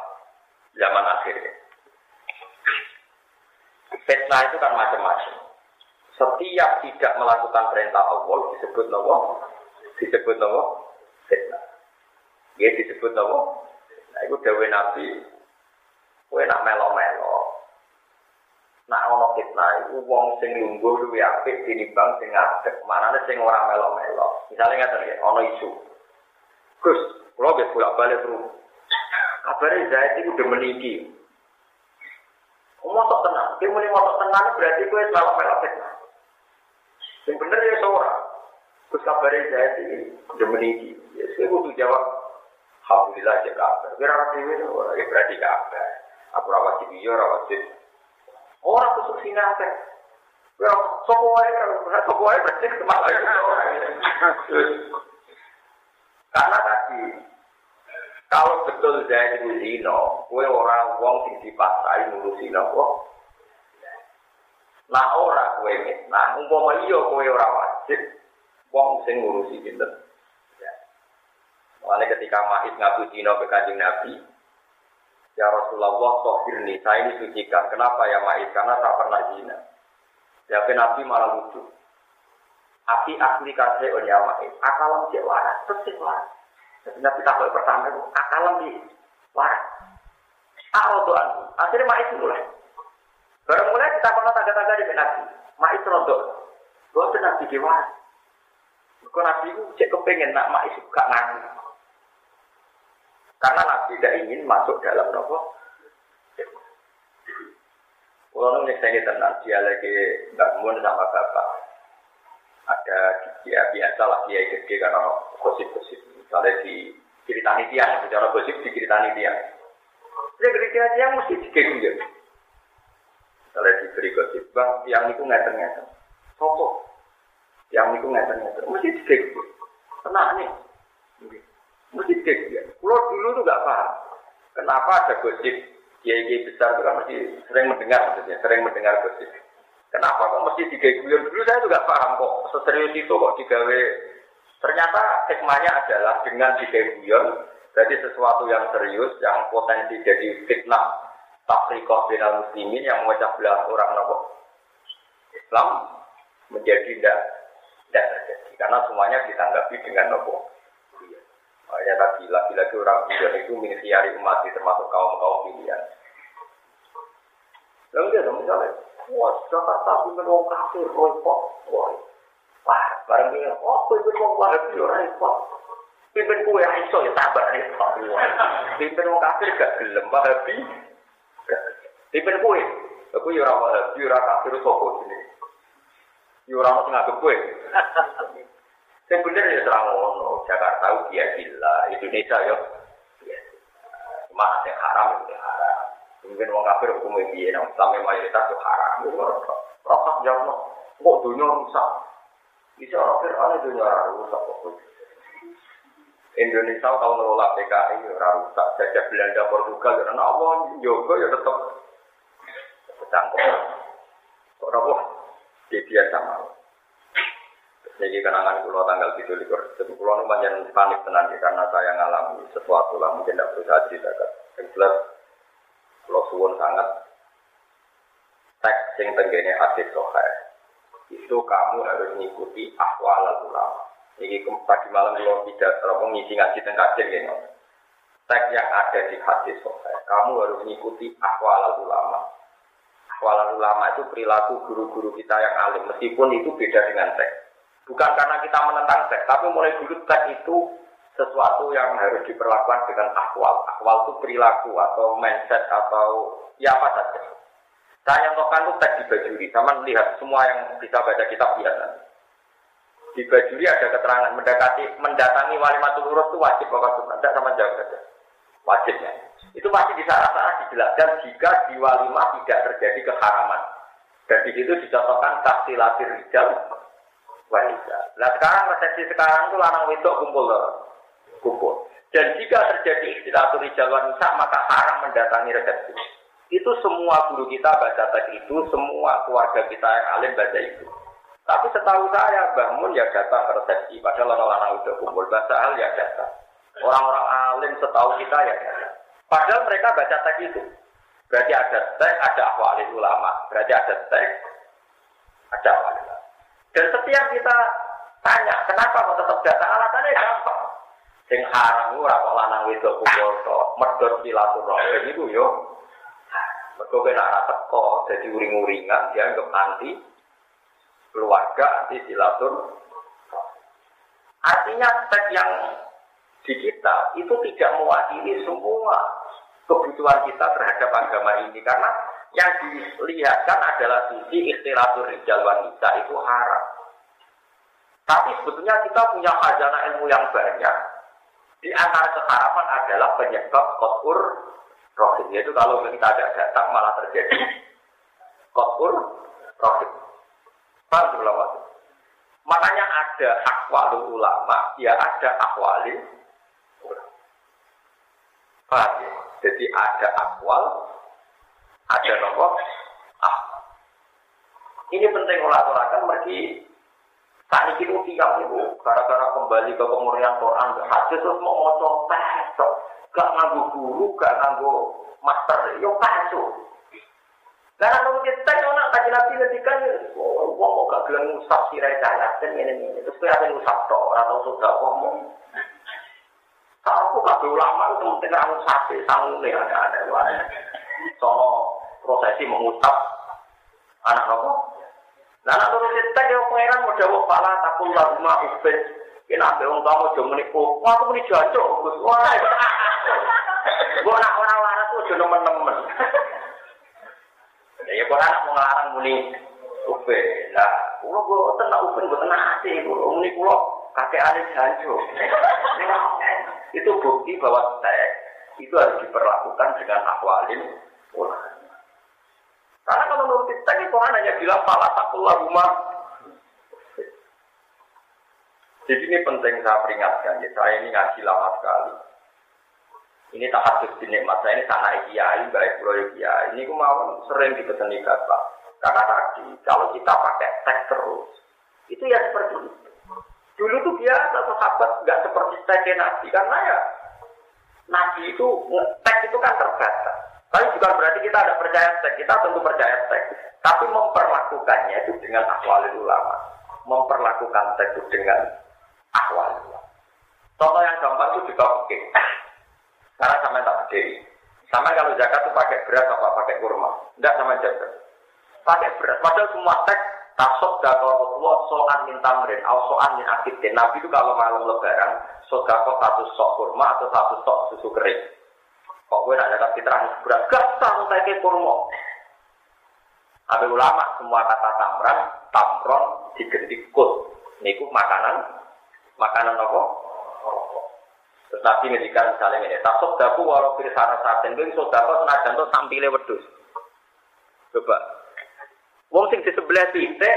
zaman akhirnya fitnah itu kan macam-macam. Setiap tidak melakukan perintah Allah disebut nopo disebut nopo fitnah. Ya disebut apa? Nah itu dawuh Nabi. Kowe nak melo-melo. Nak ana fitnah iku wong sing lungguh luwih apik tinimbang sing ngadeg. Manane sing ora melo-melo. Misale ngaten iki ana isu. Gus, kula wis bolak-balik terus. Kabare Zaid iku demen iki. Motok tenan. Ki muni motok tenan berarti kowe melo-melo fitnah. Sing bener ya ora. Gus kabare Zaid iki demen iki. Saya butuh jawab, alhamdulillah saya kabar. Berarti itu orang yang berarti kabar. Aku rawat video, rawat sih. Orang kusuk sinate. Berarti semua orang, semua orang berarti kemalangan orang. Karena tadi, kalau betul jadi musino, kue orang wong sing dipasai nurusino kok. Nah orang kue ni, nah umpama iya kue orang wajib, wong sing ngurusi pinter. Soalnya ketika Mahid ngaku Cina berkajing Nabi, ya Rasulullah sohirni, saya ini sucikan. Kenapa ya Mahid? Karena tak pernah Cina. Ya Nabi malah lucu. Api asli kasih oleh ya Mahid. Akalam cek waras, terus cek waras. Nabi takut pertama itu, akalam di waras. Aro doan. Akhirnya Mahid mulai. Baru mulai kita pernah tangga-tangga di Nabi. Mahid rodok. Doa itu Nabi di waras. Kau Nabi itu cek kepengen nak Mahid suka ngaku. Karena Nabi tidak ingin masuk dalam nopo. Kalau nih saya tentang dia lagi bangun sama bapak, ada dia biasa lah dia gede karena gosip-gosip. Misalnya di ceritani dia, bicara gosip di ceritani dia. Dia ceritanya dia mesti dikegulir. Misalnya diberi gosip, bang, yang itu ngeten-ngeten. Sopo, yang itu ngeten-ngeten, mesti dikegulir. Tenang nih. Mesti kegiatan. Kalau dulu tu tak faham. Kenapa ada gosip? Kiai-kiai besar juga mesti sering mendengar, maksudnya sering mendengar gosip. Kenapa kok mesti digawe? Dulu saya juga faham kok seserius itu kok digawe. Ternyata hikmahnya adalah dengan digawe, jadi sesuatu yang serius, yang potensi jadi fitnah, tafriqah bainal muslimin yang memecah belah orang nopo Islam menjadi tidak tidak terjadi karena semuanya ditanggapi dengan nopo. Ya tadi lagi-lagi orang pilihan itu mengisiari umat termasuk kaum-kaum pilihan. Lalu dia misalnya, wah sudah tak minum kafir, repot, wah, wah, barang dia, oh pimpin mau kafir, repot, pimpin kue aiso ya tabar repot, pimpin mau kafir gak gelem, bahabi, pimpin kue, aku yura bahabi, yura kafir sokot ini, yura mau ngadu kue. Sebenarnya terang ono Jakarta dia gila Indonesia yo. Mak yang haram itu haram. Mungkin orang kafir hukum dia nang sampe mayoritas itu haram. Rosak jono. Kok dunia rusak. Bisa orang Fir'aun dunia rusak kok. Indonesia kalau ngelola P K I ora rusak. Jajah Belanda Portugal karena Allah njogo ya tetep ketangkep. Kok ora kok biasa mawon. Jadi kenangan pulau tanggal tiga likur, sebelum pulau nu banyak panik tenang karena saya ngalami sesuatu lah mungkin tidak perlu saya ceritakan. Kebetulan pulau suwon sangat teks yang tenggine hadis sohail itu kamu harus mengikuti ahwal ulama. Jadi tadi malam pulau tidak terlalu ngisi ngaji tentang hadis gini. Teks yang ada di hadis sohail kamu harus mengikuti ahwal ulama. Ahwal ulama itu perilaku guru-guru kita yang alim meskipun itu beda dengan teks. Bukan karena kita menentang teks, tapi mulai dulu teks itu sesuatu yang harus diperlakukan dengan akwal. Akwal itu perilaku atau mindset atau ya apa saja. Saya nyontohkan itu teks di Bajuri, sama lihat semua yang bisa baca kitab lihat. Di Bajuri ada keterangan mendekati mendatangi walimatul urus itu wajib bapak sunat, tidak sama jawab saja. Wajibnya. Itu masih di sarah-sarah dijelaskan jika di walimah tidak terjadi keharaman. Dan di situ dicontohkan tahsilatir rijal wanita. Nah sekarang resepsi sekarang itu lanang wedok kumpul kumpul. Dan jika terjadi tahsilatir rijal wanita maka haram mendatangi resepsi. Itu semua guru kita baca teks itu, semua keluarga kita yang alim baca itu. Tapi setahu saya bangun ya datang resepsi, padahal lanang-lanang wedok kumpul bahasa hal ya datang. Orang-orang alim setahu kita ya datang. Padahal mereka baca teks itu. Berarti ada teks, ada ahwalil ulama. Berarti ada teks, ada ahwalil ulama. Dan setiap kita tanya, kenapa kok tetap datang? Alasannya gampang. Sing haram ora kok lanang wedok kumpul tok, medhot silaturahim niku yo. Mergo kena ora teko, dadi uring-uringan dianggap anti keluarga, anti silaturahim. Artinya teks yang di kita itu tidak mewakili semua kebutuhan kita terhadap agama ini karena yang dilihatkan adalah sisi ikhtilatur rijal wanita itu haram. Tapi sebetulnya kita punya khazanah ilmu yang banyak. Di antara keharaman adalah penyebab qatur rohib. Yaitu kalau kita ada datang malah terjadi qatur rohib. Paham belum? Makanya ada akwalul ulama, ya ada akwalil. Paham ya? Jadi ada akwal, ada nopo, ah. Ini penting kalau aturakan mergi tani kiru tiap itu, gara-gara kembali ke pengurian Quran, hasil terus mau ngocok pesok, gak nganggu guru, gak nganggu master, yo pesok. Karena kalau kita nyonak kaji nabi ngedikan, wong kok gak gelang ngusap sirai cahayatin ini-ini, terus kita akan ngusap tok, atau sudah ngomong. Aku kabeh ulama itu penting anu sate, sanune ada-ada wae. Sono prosesi mengutap anak nopo? Lah anak loro cetek yo pangeran modal pala takul lahuma ubet. Yen ape wong kamu aja menipu. Wah, aku muni jancuk, Gus. Ora. Gua nak ora waras aja nemen-nemen. Ya kok anak mau ngelarang muni ubet. Lah, kula boten tak ubet boten ate kula muni kula kakek ane jancuk. Itu bukti bahwa teks itu harus diperlakukan dengan akwalin ulama. Karena kalau menurut teks itu orang hanya bilang pala takulah rumah. Jadi ini penting saya peringatkan. Jadi saya ini ngaji lama sekali. Ini tak harus dinikmat. Saya ini tanah kiai, baik proyek kiai. Ini aku mau sering dipeseni Pak. Karena tadi kalau kita pakai teks terus, itu ya seperti itu. Dulu tuh biasa sahabat nggak seperti teks nabi karena ya nabi itu teks itu kan terbatas. Tapi bukan berarti kita ada percaya teks, kita tentu percaya teks. Tapi memperlakukannya itu dengan ahwalul ulama, memperlakukan teks itu dengan ahwalul ulama. Contoh yang gampang itu juga oke. Karena sama tak berdiri. Sama kalau zakat itu pakai beras apa pakai kurma, tidak sama zakat. Pakai beras, padahal semua teks. Tasod dakor Rasulullah so'an min tamrin atau so'an min akidin. Nabi itu kalau malam lebaran sodako satu sok kurma atau satu sok susu kering. Kok gue nak zakat fitrah beras gasang teke kurma. Ada ulama semua kata tamran, tamron diganti kut. Niku makanan, makanan apa? Terus Nabi ngendikan misalnya ini, tasod daku walau firsana saten gue sodako senajan tuh sampile wedus. Coba. Wong sing di sebelah titik,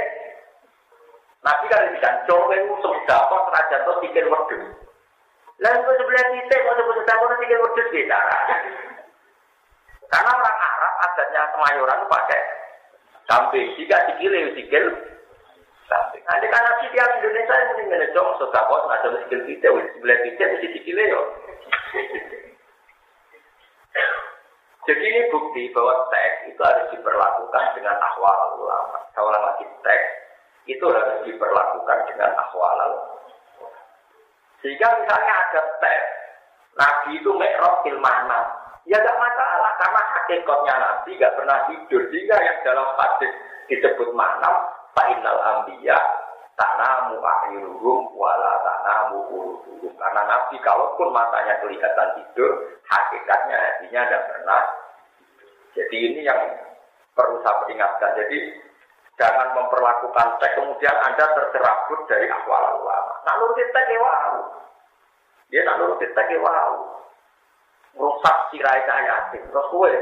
nabi kan bisa coreng usum dapur raja tuh pikir wedus. Lalu di sebelah titik, waktu usum dapur pikir wedus beda. Karena orang Arab adatnya kemayoran pakai kambing. Jika dikilih, pikir kambing. Nanti kan nabi tiap Indonesia yang mungkin ngejong usum dapur raja tuh pikir titik, di sebelah titik mesti dikilih yo. Jadi ini bukti bahwa teks itu harus diperlakukan dengan ahwal ulama. Kalau lagi teks itu harus diperlakukan dengan ahwal ulama. Sehingga misalnya ada teks Nabi itu mi'raj fil mahna. Ya tidak masalah karena hakikatnya Nabi tidak pernah tidur. Sehingga yang dalam hadis disebut mahna, fa'innal anbiya tanamu a'yunuhum wala tanamu uluhum. Karena Nabi kalaupun matanya kelihatan tidur, hakikatnya hatinya tidak pernah. Jadi ini yang perlu saya peringatkan. Jadi jangan memperlakukan teks kemudian Anda tercerabut dari akwal ulama. Nak nuruti teks ya wau. Dia nak nuruti teks ya wau. Rusak sirai saya yatim. Terus kue.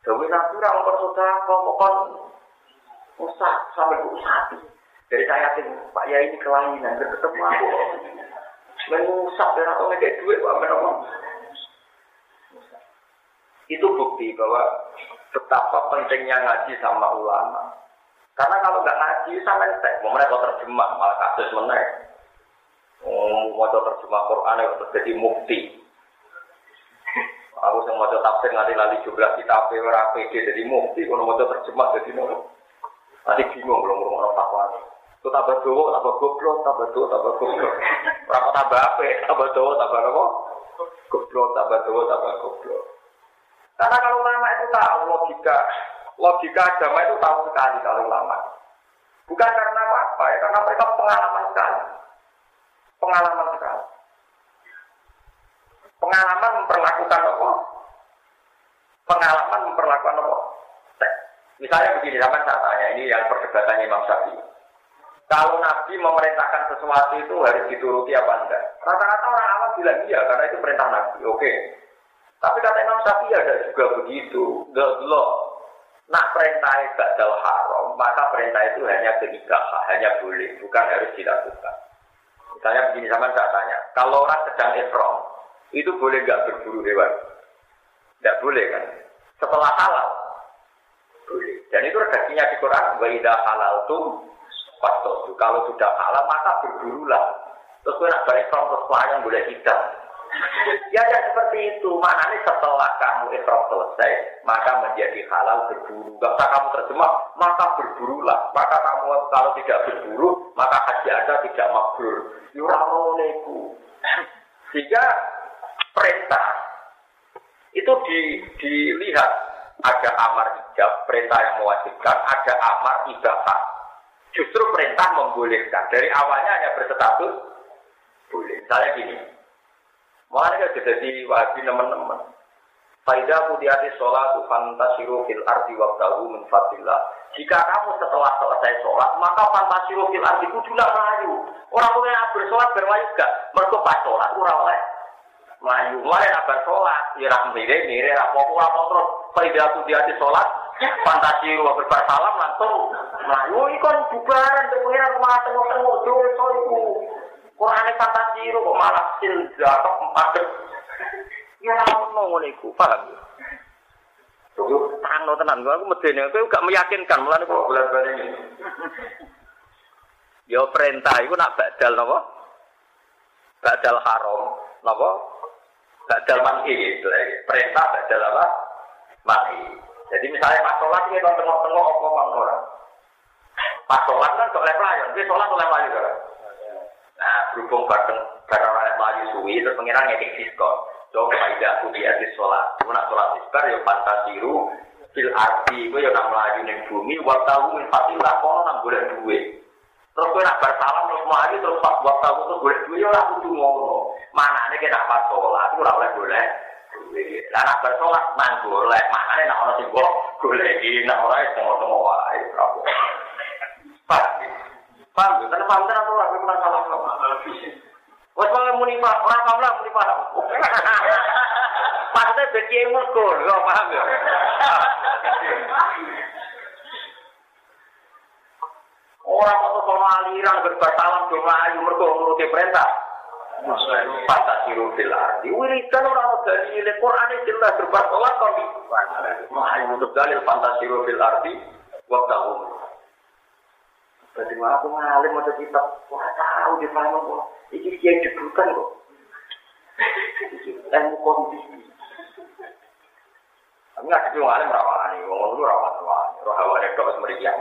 Dewi nabi orang bersaudara kau kon rusak sampai berusaha. Dari saya yatim Pak Yai ini kelainan bertemu aku. Merusak dan atau ngedek duit Pak Menomong. Itu bukti bahwa betapa pentingnya ngaji sama ulama. Karena kalau nggak ngaji, sama entek. Mau mereka terjemah, malah kasus menaik. Oh, mau terjemah Quran itu terjadi mufti. Aku semua tafsir nanti lali jumlah kitab P W R P D jadi mufti. Kalau mau terjemah jadi no, nanti bingung belum belum orang takwa. Itu tambah doa, tambah goblok, tambah doa, tambah goblok. Berapa tambah apa? Tambah doa, tambah apa? Goblok, tambah doa, tambah goblok. Karena kalau ulama itu tahu logika, logika agama itu tahu sekali kalau ulama. Bukan karena apa ya, karena mereka pengalaman sekali, pengalaman sekali, pengalaman memperlakukan apa, pengalaman memperlakukan apa. Misalnya begini, zaman saya tanya ini yang perdebatannya Imam Syafi'i. Kalau Nabi memerintahkan sesuatu itu harus dituruti apa enggak? Rata-rata orang awam bilang iya karena itu perintah Nabi. Oke. Tapi kata Imam Syafi'i ada juga begitu. Gelo, nak perintah badal haram, maka perintah itu hanya ketika hanya boleh, bukan harus dilakukan. Misalnya begini sama saya tanya, kalau orang sedang ihram, itu boleh nggak berburu hewan? Nggak boleh kan? Setelah halal, boleh. Dan itu redaksinya di Quran, wa idza halaltum fastadu. Kalau sudah halal maka berburulah. Terus kalau nak berihram terus layan boleh hitam. Ya, ya seperti itu. Maknanya setelah kamu ihram selesai, maka menjadi halal berburu. Gak usah kamu terjemah, maka berburulah. Maka kamu kalau tidak berburu, maka haji Anda tidak mabrur. Yurauleku. Sehingga perintah itu di, dilihat ada amar ijab, perintah yang mewajibkan, ada amar ibahah. Justru perintah membolehkan. Dari awalnya hanya berstatus boleh. Misalnya gini. Makanya jadi wajib teman-teman. Sayyidah Aisyah sholatu fantasiru fil ardi wabtahu min fadlillah. Jika kamu setelah selesai sholat, maka fantasiru fil ardi kudulah melayu. Orang punya abar sholat berlayu gak? Merkopat sholat, kurang oleh melayu. Mereka abar sholat, irah mireh, mireh, rapopo, rapopo. Sayyidah Aisyah sholat, fantasiru berbar salam langsung melayu. Ini kan bubaran, pengiran rumah tengok-tengok, dosa itu. Qur'ane fantasi ro kok malah silzah kok empat. Ya ono ngono iku, paham. Lho, tangno tenan kok aku medene kowe gak meyakinkan mulane kok bulan-bulan ini. Ya perintah iku nak badal napa? Badal haram, napa? Badal manhi itu. Perintah badal apa? Manhi. Jadi misalnya pas salat iki kon tengok-tengok apa ora. Pas salat kan kok leplayon, wis salat oleh mlayu kok. Nah, berhubung bareng bareng oleh Melayu suwi, terus pengiran ngekik diskon. Coba tidak aku lihat di sholat. Aku nak sholat isbar, ya fantasiru, fil arti, aku ya nak Melayu di bumi, waktahu min fatilah, kalau nak boleh duit. Terus aku nak bersalam, terus Melayu, terus waktahu itu boleh duit, ya nak kudu ngomong. Mana ini kena pas sholat, aku nak boleh boleh duit. Nah, nak bersolat, man boleh, mana ini nak orang simbol, golehin, nak orang yang ngomong-ngomong, wah, itu rapuh. Pasti. Paham, karena paham tenan ora kowe ora salah kok. Wes malah muni Pak, ora paham lah muni Pak. Pasti beki mergo, lho paham ya. Ora kok sono aliran berbasalam do mlayu mergo nuruti perintah. Maksudnya fantasiru fil ardi. Wiridan ora ono dalil Qur'ane jelas berbasalam kok. Mlayu untuk dalil fantasiru fil ardi waqtahum. Berarti malah aku ngalim atau kitab, wah tahu dia paham kok. Ini dia debutan kok. Ilmu kondisi. Tapi nggak gitu ngalim rawani, ngomong itu rawat rawani, rawa dekok semeriang.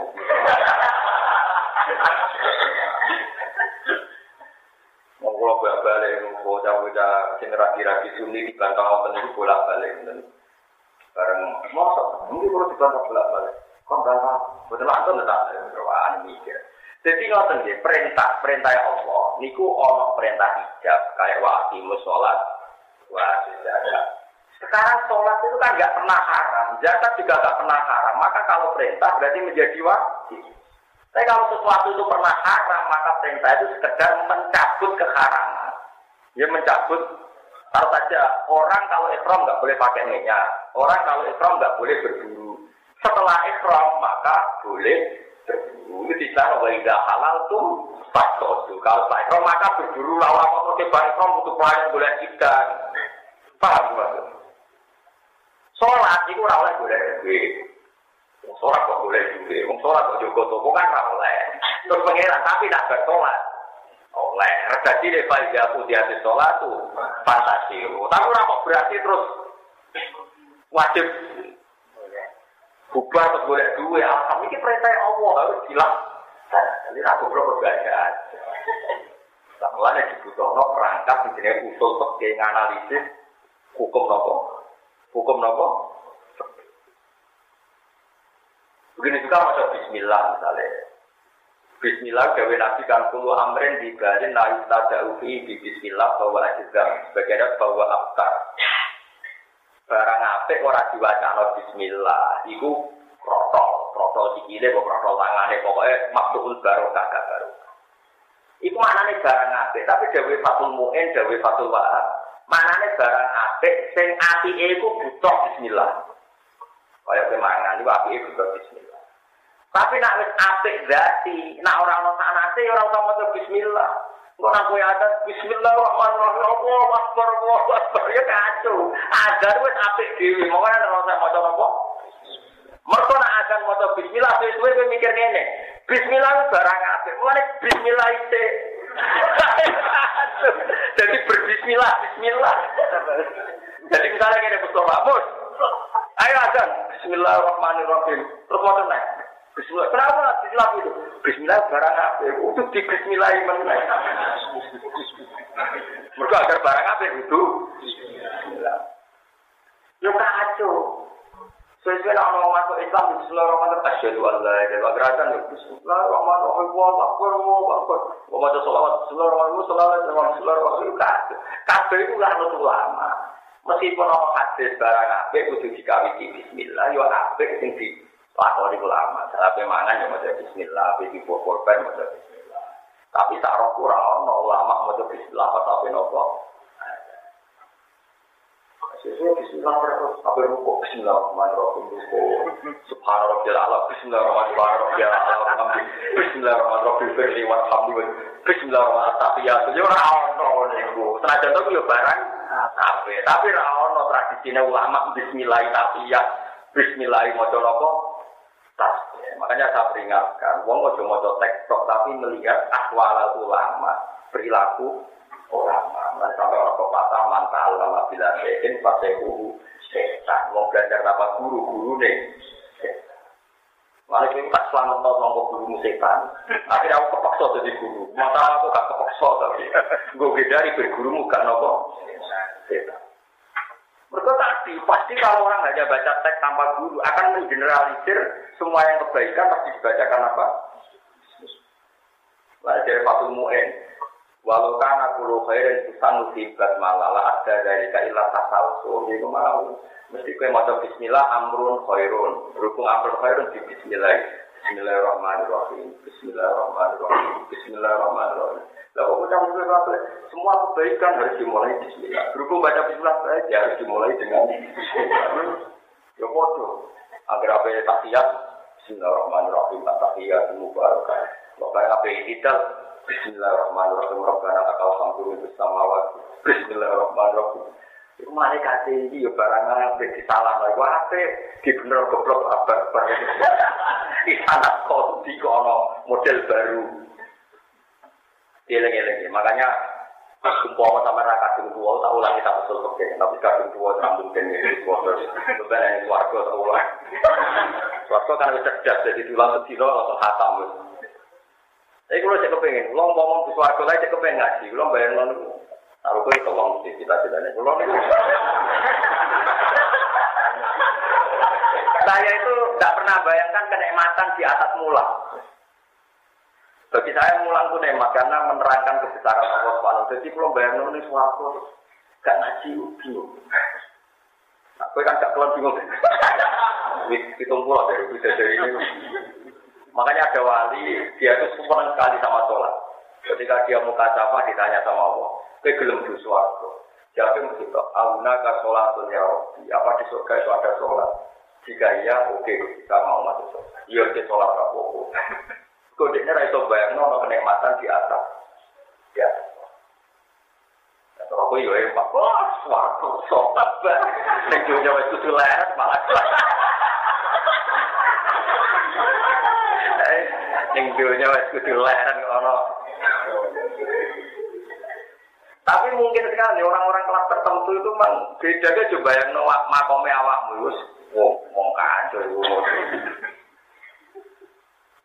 Mau kalau bolak balik, mau bocah-bocah generasi-generasi Sunni di Bantang Open itu bolak balik, bareng mosok, mungkin perlu dibantah bolak balik. Kembali, betul langsung tetap berdoa mikir. Jadi kalau tentang perintah perintah Allah, niku ono perintah hijab kayak waktu musolat, wajib jaga. Sekarang sholat itu kan nggak pernah haram, zakat juga nggak pernah haram. Maka kalau perintah berarti menjadi wajib. Tapi kalau sesuatu itu pernah haram, maka perintah itu sekedar mencabut keharaman. Ya mencabut. Taruh saja orang kalau ihram nggak boleh pakai minyak, orang kalau ihram nggak boleh berburu. Setelah ihram maka boleh berburu. Itu tidak boleh tidak halal tuh. Pasodu. Kalau ihram maka berburu lah orang kalau tiba ihram butuh pelayan boleh ikan. Paham maksudnya? Sholat itu ora oleh golek duit. Wong sholat kok golek duit, wong sholat kok jogo toko kan ora oleh. Terus pengeran tapi tak bertobat. Oleh rezeki dhewe faida putiati sholat tuh fantasi. Tapi ora kok berarti terus wajib bubar kok golek duit. Apa iki perintah Allah harus jelas. Jadi aku perlu perbaikan. Sampeyan dibutuhno perangkat jenenge usul teknik analisis hukum nopo. Hukum apa? Begini juga masuk bismillah misalnya. Bismillah gawe nabi kan kulo amren di barin la yutada'u fi bismillah bahwa azza sebagaimana bahwa aftar. Barang apik ora diwacana bismillah iku protol, protol sikile kok protol tangane pokoke maksudul barokah barokah. Iku maknane barang apik tapi dawuh fatul mu'in dawuh fatul wa'ad. Manane barang apik sing apike iku butuh bismillah. Kaya kemana niku apike butuh bismillah. Tapi nek wis apik zati, nek ora ana sanate ya ora usah maca bismillah. Engko nek kowe ada bismillahirrahmanirrahim Allahu akbar Allahu akbar ya kacau. Azan wis apik dhewe, monggo nek ora usah maca apa. Mergo nek azan maca bismillah suwe-suwe kowe mikir ngene. Bismillah barang apik. Mane bismillah itu jadi berbismillah, bismillah. Jadi misalnya ini betul makmur. Ayo azan, bismillahirrahmanirrahim. Terus mau naik. Bismillah. Kenapa? Bismillah itu. Bismillah barang apa? Untuk di bismillah iman naik. Mereka agar barang apa itu? Bismillah. Yo kacau. Sesuai dengan orang masuk Islam, bismillahirrahmanirrahim. Asyhadu an la ilaha illallah. Bismillahirrahmanirrahim. Allahu akbar, Allahu akbar. Wa ma'a sholawat bismillahirrahmanirrahim. Sholawat bismillahirrahmanirrahim. Kabeh iku lanut ulama. Meskipun ana hadis barang apik kudu dikawiti bismillah yo apik sing dipakoni ulama. Salape mangan yo maca bismillah, pipi korban maca bismillah. Tapi sak ora ana ulama maca bismillah apa napa. Sesuai bismillah terus apa rukuk bismillahirrahmanirrahim subhanallah ala bismillahirrahmanirrahim alhamdulillah bismillahirrahmanirrahim berliwat hamdulillah bismillahirrahmanirrahim ya yo ora ono niku senajan to yo barang tapi tapi ora ono tradisine ulama bismillah tahiyat bismillah maca napa tasbih makanya saya peringatkan wong aja maca TikTok tapi melihat ahwal ulama perilaku ulama lan sampe ora patah mantal ala bila sekin pasehu setan wong belajar apa guru-gurune setan. Malah iki tak selamat tau wong guru setan. Akhire aku kepaksa dadi guru. Mata aku gak kepaksa tapi nggo gedari bergurumu gak nopo setan. Mergo tadi pasti kalau orang hanya baca teks tanpa guru akan menggeneralisir semua yang kebaikan pasti dibacakan apa? Belajar Fatul Mu'in. Walau karena puluh khairin susanu sibat malala ada dari kailah tasal suami kemau mesti kau maca bismillah amrun khairun berhubung amrun khairun di bismillah bismillahirrahmanirrahim bismillahirrahmanirrahim bismillahirrahmanirrahim lalu macam apa semua kebaikan harus dimulai bismillah berhubung baca bismillah saja harus dimulai dengan ya bodoh agar apa takiat bismillahirrahmanirrahim takiat mubarakah maka apa tidak bismillahirrahmanirrahim rabbana lakal hamdu minus samawati bismillahirrahmanirrahim itu mana kata ini ya barang apa disalah lagi apa dibener goblok apa-apa disana kondi kono model baru ilang-ilang makanya sumpah sama rakyat tua tak ulangi tak usul oke tapi kadung tua sambung dan ini beban ini suarga tak ulang suarga kan cerdas jadi tulang sedilo atau hatam tapi kalau saya kepengen, kalau ngomong ke suarga saya, saya kepengen ngaji. Kalau bayang lalu, taruh ke tolong di cita-citanya. Kalau itu, saya itu tidak pernah bayangkan kenikmatan di atas mula. Bagi saya mulang itu nikmat, karena menerangkan kebesaran Allah subhanahu wa taala. Jadi kalau bayang lalu, suarga, gak ngaji, bingung. Aku kan gak keluar bingung. Hitung pulau dari bisa dari ini. Makanya ada wali, dia itu sempurna sekali sama sholat. Ketika dia mau kasafah, ditanya sama Allah. Dia gelem di suarga. Jadi mesti tahu, awunaka sholatun ya Rabbi. Apa di surga itu ada sholat? Jika iya, oke, okay, kita mau masuk sholat. Iya, dia sholat rapopo. Kodenya raiso bayangnya, ada kenikmatan di atas. Di atas. Aku yo empat bos, waktu sholat bah, negurnya waktu itu leret malah. Negurnya waktu itu leret ono. Tapi mungkin sekali orang-orang kelas tertentu itu memang bedanya coba yang nawak makome awak mulus, wow, mau kacau itu.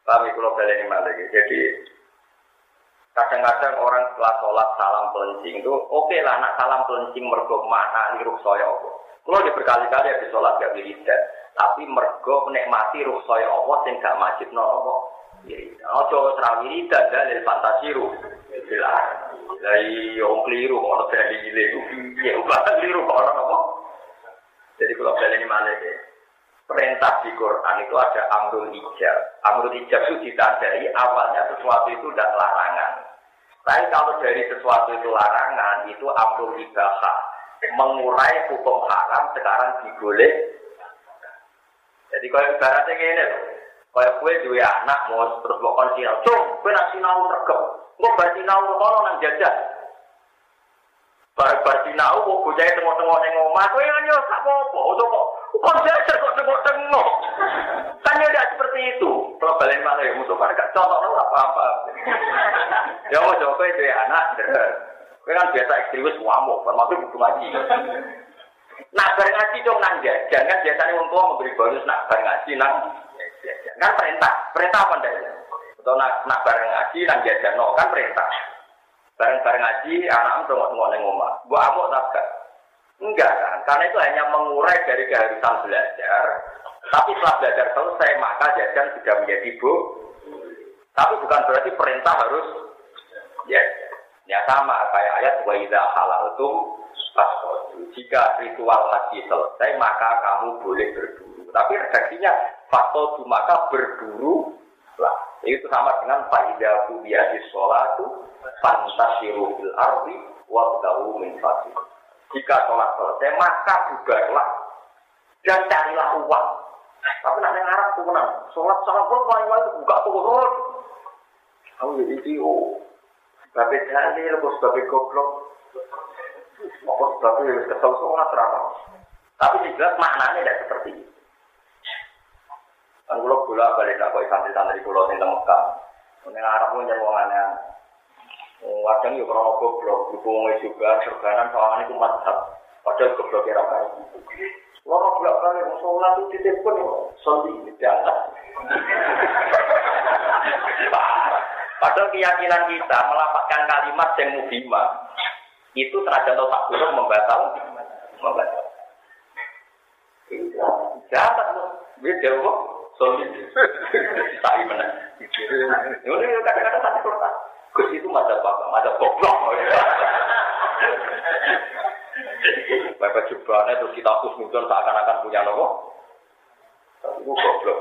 Tapi kalau kalian ini malah jadi. Kadang-kadang orang setelah sholat salam pelencing itu, oke okay lah anak salam pelencing mergo makna ini ruksaya Allah. Kalau dia berkali-kali habis sholat gak wiridan, tapi mergo menikmati ruksaya Allah yang gak majib no Allah. Ojo serah wiridan dari fantasiru. Bila dari orang keliru, orang dari giliru, ya ubah keliru orang apa. Jadi kalau kalian ini malah deh. Perintah di Quran itu ada amrul ijab. Amrul ijab itu ditandai awalnya sesuatu itu tidak larangan. Tapi kalau dari sesuatu itu larangan, itu amrul ibahah. Mengurai hukum haram sekarang digoleh. Jadi kalau ibaratnya gini loh. Kalau gue dua anak mau terus bawa konsinau. Cung, gue nang sinau tergep. Gue bersinau kalau nang jajan. Bar-bar sinau, gue bocahnya tengok-tengok nengomah. Gue nanya, tak apa-apa, kok. Kon jajar kok tengok-tengok. Kan ya tidak seperti itu. Kalau balik malah ya musuh kan gak contohnya apa-apa. Ya mau coba itu ya anak. Kau kan biasa ekstremis wamuk. Maksudnya butuh ngaji. Nah bar ngaji dong nang jajan. Kan biasanya orang tua memberi bonus nak bar ngaji nang jajan. Kan perintah. Perintah apa ndak ya? Atau nak bar ngaji nang jajan. No kan perintah. Bareng-bareng ngaji anak tengok-tengok nang omah. Gua amuk tak. Enggak kan, karena itu hanya mengurai dari keharusan belajar. Tapi setelah belajar selesai, maka jajan sudah menjadi bu. Tapi bukan berarti perintah harus ya, ya sama kayak ayat wa idza halaltum fastadu. Jika ritual haji selesai, maka kamu boleh berburu. Tapi redaksinya fastadu maka berburu lah. Itu sama dengan fa idza qudiyatis sholatu fantasiru fil ardi wabtaghu min fadlillah. Jika sholat selesai, maka bubarlah dan carilah uang. Tapi nak dengar aku menang. Sholat sholat pun banyak-banyak buka turun. Aku jadi tiu. Tapi jahil, aku sebagai goblok. Aku sebagai kesel sholat terang. Tapi jelas maknanya tidak seperti itu. Kan kalau gula balik aku santri-santri gula di Mekah. Dengar aku nyeruangannya. Wadang yo ora goblok, butuhe juga serganan sawangane kumat hak. Padahal goblok ora kaya. Loro blok kali musala ku titipun sondi diangkat. Padahal keyakinan kita melafalkan kalimat yang mubhimah itu terhadap otak buruk membatalkan membatalkan. Jabat loh, dia dewo sondi. Tapi mana? Yo nek kata-kata sate kotak. Gus itu masa bapak, masa goblok. Bapak jubahnya terus kita hapus muncul seakan-akan punya nopo. Tapi itu goblok.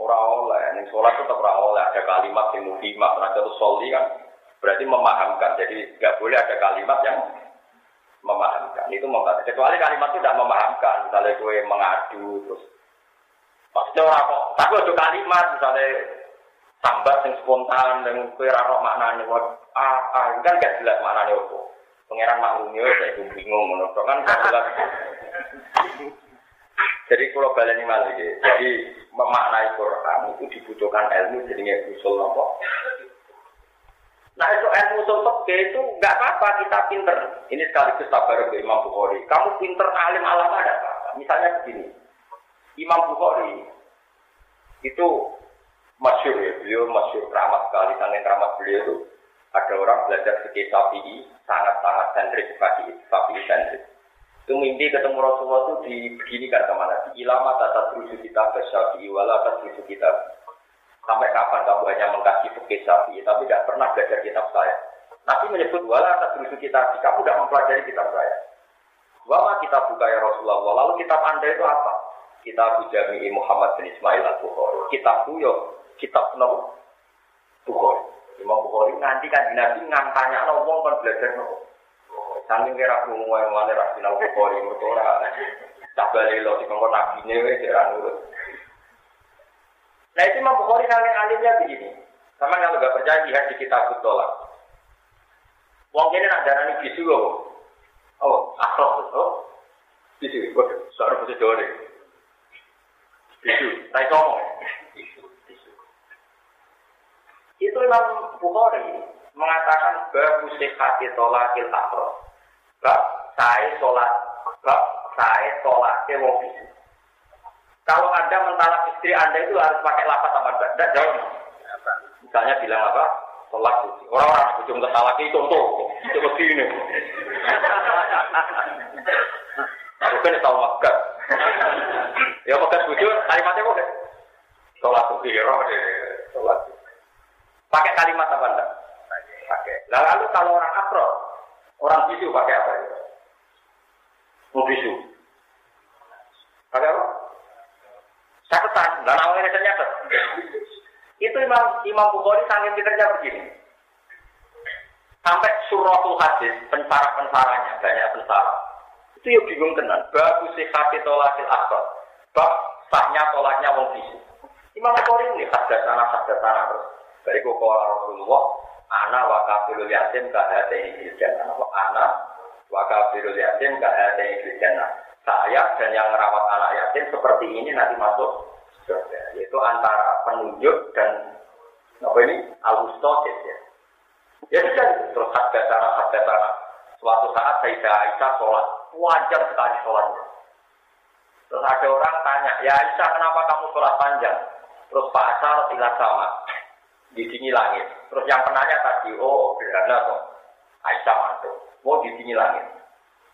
Orang oleh, yang sholat tetap orang oleh. Ada kalimat yang mubhimah, ternyata itu soli kan. Berarti memahamkan, jadi tidak boleh ada kalimat yang memahamkan. Itu memahamkan, kecuali kalimat itu tidak memahamkan. Misalnya gue mengadu, terus maksudnya orang kok, tapi ada kalimat, misalnya sambat yang spontan dengan kue raro maknanya ah ah kan gak jelas maknanya apa pengeran maklumnya saya bingung menurut kan gak jelas. Jadi kalau baleni malah jadi memaknai Quran itu dibutuhkan ilmu jadinya usul apa. Nah itu ilmu usul fikih itu nggak apa-apa kita pinter ini sekaligus sabar ke Imam Bukhari kamu pinter alim alam ada apa misalnya begini Imam Bukhari itu masyur ya, beliau masyur keramat sekali, saking keramat beliau itu ada orang belajar fikih Syafi'i, sangat-sangat sentris, fikih Syafi'i sentris. Itu mimpi ketemu Rasulullah itu dibeginikan sama Nabi, ilama tata terusu kita bersyafi'i, wala terusu kita. Sampai kapan kamu hanya mengkaji fikih Syafi'i, tapi tidak pernah belajar kitab saya. Nabi menyebut wala terusu kita, kamu tidak mempelajari kitab saya. Wama kitab buka ya Rasulullah. Lalu kitab Anda itu apa? Kitab Jami'i Muhammad bin Ismail Al-Bukhari. Kitab yo, kitab no Bukhari. Imam Bukhari nanti kan Nabi ngantanya ana wong kon belajar no. Saking kira krungu wae ngene ra sinau Bukhari mergo ora tabale lho sing kon nabine wis ora nurut. Nah itu Imam Bukhari saking alimnya begini. Sama kalau enggak percaya lihat di kitab Ptolemy. Wong kene nak darani bisu kok. Oh, akhlak itu, bisu, seorang bisa jauh deh. Bisu, saya ngomong. Bisu, bisu. Itu Imam Bukhari mengatakan bahwa musyikat tolakil akhlak. Bab saya sholat, bab saya sholat ke wong bisu. Kalau Anda mentalak istri Anda itu harus pakai lafaz apa? Tidak jauh. Misalnya bilang apa? Tolak itu. Orang-orang ujung kesalak itu contoh. Itu begini. Aku kan tahu makan. Ya makan bujur, kalimatnya kok. Tolak itu. Tolak itu. Pakai kalimat apa enggak? Pakai. Lalu kalau orang akro, orang bisu pakai apa? Mau bisu. Pakai apa? Caketan. Nggak tahu ini saya nyatet. Itu Imam Imam Bukhari sangat bekerja begini. Sampai suratul hadis, pensara-pensaranya, banyak pensara. Itu ya bingung tenan. Bagus sih hati tolakil akbar. Bak, sahnya tolaknya wong bisu. Imam Bukhari ini khaddatana-khaddatana terus. Dari kukuala Rasulullah, ana wa kafirul yatim kahatei iljana. Ana wa kafirul yatim kahatei iljana. Saya dan yang merawat anak yatim seperti ini nanti masuk. Yaitu antara penunjuk dan apa ini Al-Ustadz ya. Ya sudah terus ada cara-cara cara. Suatu saat Sayyidah Aisyah sholat, wajar sekali sholatnya. Terus ada orang tanya, ya Aisyah kenapa kamu sholat panjang? Terus Pak Asar tidak sama, didingi langit. Terus yang penanya tadi, oh berada kok, Aisyah mantu, mau didingi langit.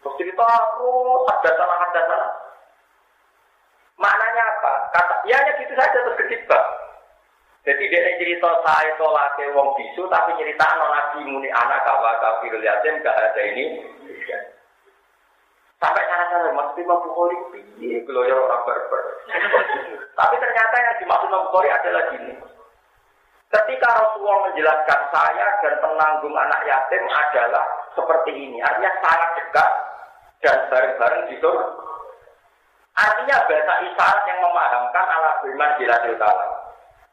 Terus cerita terus ada cara-cara cara. Maknanya apa? Kata, ya hanya gitu saja terus ketiba. Jadi dia cerita saya tolak wong bisu, tapi cerita nabi muni anak kawa kafirul yatim gak ada ini. Sampai cara-cara maksud Imam Bukhari piye gloyor ora berber. Tapi ternyata yang dimaksud Imam Bukhari adalah gini. Ketika Rasulullah menjelaskan saya dan penanggung anak yatim adalah seperti ini, artinya sangat dekat dan bareng-bareng gitu. Artinya bahasa isyarat yang memahamkan ala biman jilatil kalam.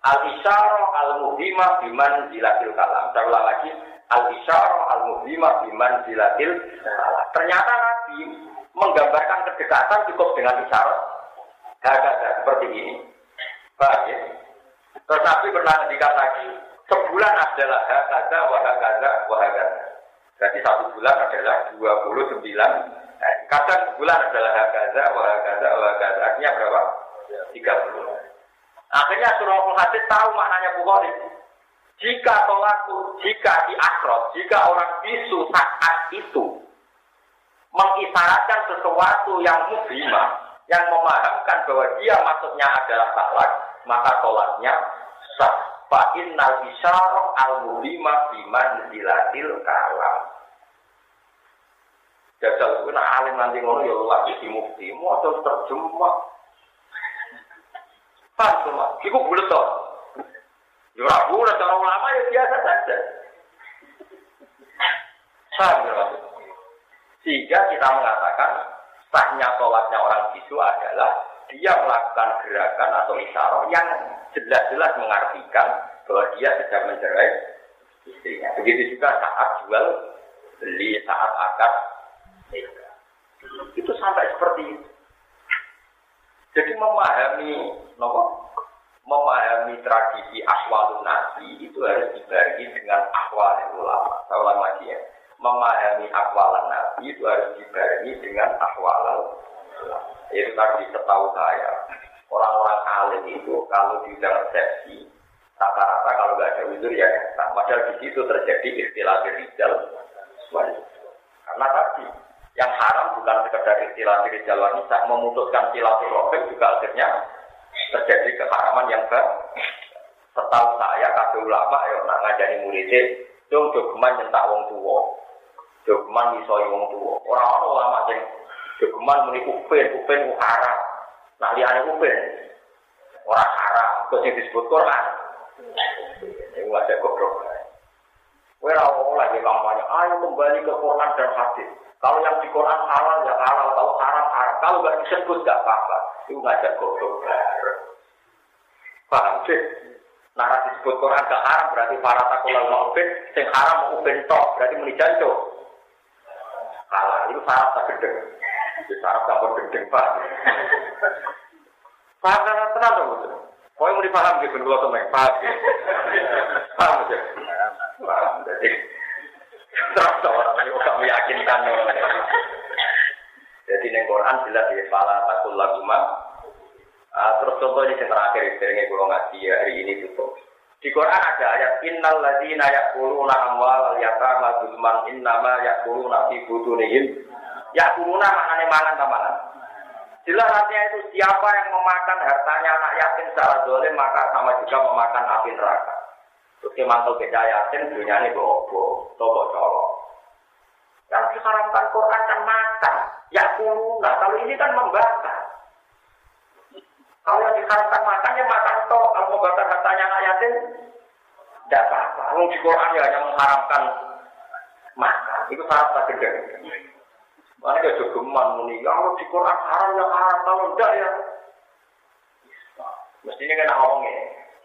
Al-isyarah al-muhimah biman jilatil kalam. Saya ulang lagi. Al-isyarah al-muhimah biman jilatil kalam. Ternyata Nabi menggambarkan kedekatan cukup dengan isyarat. Harga-harga seperti ini. Baik ya? Terus Nabi pernah mengatakan lagi. Sebulan adalah harga-harga, wahaga-harga, wahaga. Jadi satu bulan adalah dua puluh sembilan. Kadang sebulan adalah hakaza, wahakaza, wahakaza. Artinya berapa? tiga puluh. Akhirnya Surahul Hadid tahu maknanya Bukhari. Jika tolaku, jika di akrot, jika orang bisu saat itu mengisyaratkan sesuatu yang mubhimah, yang memahamkan bahwa dia maksudnya adalah talak, maka tolaknya sah. Fa'innal isyarah al-mubhimah biman dilatil kalam. Jajal itu nak alim nanti ngono ya lagi di mufti, mau terus terjemah. Pas semua, itu bulat toh. Jurah bulat orang lama ya biasa saja. Sah berarti. Sehingga kita mengatakan sahnya sholatnya orang bisu adalah dia melakukan gerakan atau isyarat yang jelas-jelas mengartikan bahwa dia sedang mencerai istrinya. Begitu juga saat jual beli, saat akad. Itu sampai seperti itu. Jadi memahami no, memahami tradisi ahwalun nabi itu harus dibagi dengan ahwal ulama. Saya ulang lagi ya. Memahami ahwalan nabi itu harus dibagi dengan ahwal ulama. Itu tadi setahu saya. Orang-orang alim itu kalau diundang resepsi rata-rata kalau nggak ada wizur ya nah, padahal di situ terjadi istilah rijal suami. Karena tadi yang haram bukan sekedar istilah diri jalur nisa, memutuskan silaturahim juga akhirnya terjadi keharaman yang baru. Setahu saya kabeh ulama ya nak ngajani murid e, "Cung jogeman nyentak wong tuwa. Jogeman misoi wong tuwa." Ora ana ulama sing Jogeman muni kupen, kupen ku haram. Nah liane kupen ora haram, terus sing disebut Quran. Iku wae goblok. Kowe ora oleh kampanye, ayo kembali ke Quran dan hadis. Kalau yang di Quran halal ya halal, kalau haram haram. Kalau enggak disebut enggak apa-apa. Iku ngajak goblok bareng. Paham sih? Narasi disebut Quran enggak haram berarti para takulal ma'ubin, sing haram ma'ubin tok, berarti muni jancuk. Halal itu haram tak gedeng. Jadi sarap tak berdendeng, Pak. Paham kan? Tenang dong, betul. Kau yang mau dipaham, gitu. Kalau temen, paham. Paham, betul. Paham, jadi. Terus orang ini gak meyakinkan. Jadi, ini Quran jelas di kepala takul laguma. Terus contohnya yang terakhir, seringnya kalau ngaji hari ini tutup. Di Quran ada ayat innal ladzina yaquluna amwal yatama zulman innama yaquluna fi butunihim. Yaquluna maknane mangan tamanan. Jelas artinya itu siapa yang memakan hartanya anak yatim secara zalim maka sama juga memakan api neraka. Terus kemantul beda yatim dunyane bobo, tobo colok. Yang diharamkan Quran kan makan. Yaquluna kalau ini kan membakar. Kalau yang diharamkan makannya makan toh, kalau membakar hartanya anak yatim tidak apa-apa. Kalau di Quran ya hanya mengharamkan makan, itu sangat tak gede. Mana dia jogeman muni, kalau di Quran haram yang haram, kalau tidak ya. Mestinya kan ngomongnya,